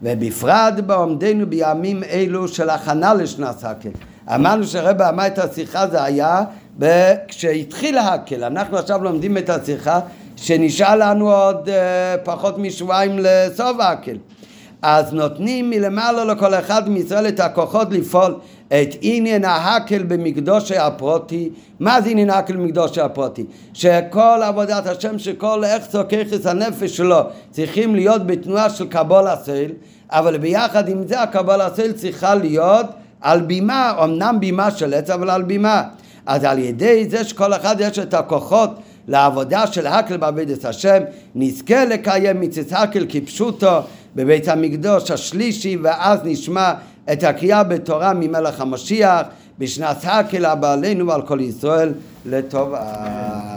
ובפרט בעומדנו בימים אלו של הכנה לשנת הקהל. אמרנו שרבא אמר את השיחה, זה היה כשהתחיל הקהל, אנחנו עכשיו לומדים את השיחה שנשאל לנו עוד אה, פחות משבועיים לסוף הקהל, אז נותנים מלמעלה לכל אחד מישראל את הכוחות לפעול את עניין ההקהל במקדוש הפרטי. מה זה עניין ההקהל במקדוש הפרטי? שכל עבודת השם, שכל החסר ככס הנפש שלו צריכים להיות בתנועה של קבלת עול, אבל ביחד עם זה הקבלת עול צריכה להיות על בימה, אמנם בימה של עץ, אבל על בימה. אז על ידי זה שכל אחד יש את הכוחות לעבודה של הקהל בעבודת השם, נזכה לקיים מצוות הקהל כפשוטו בבית המקדוש השלישי, ואז נשמע את הקריאה בתורה ממלך המשיח בשנת הקהל הבא עלינו ועל כל ישראל לטובה.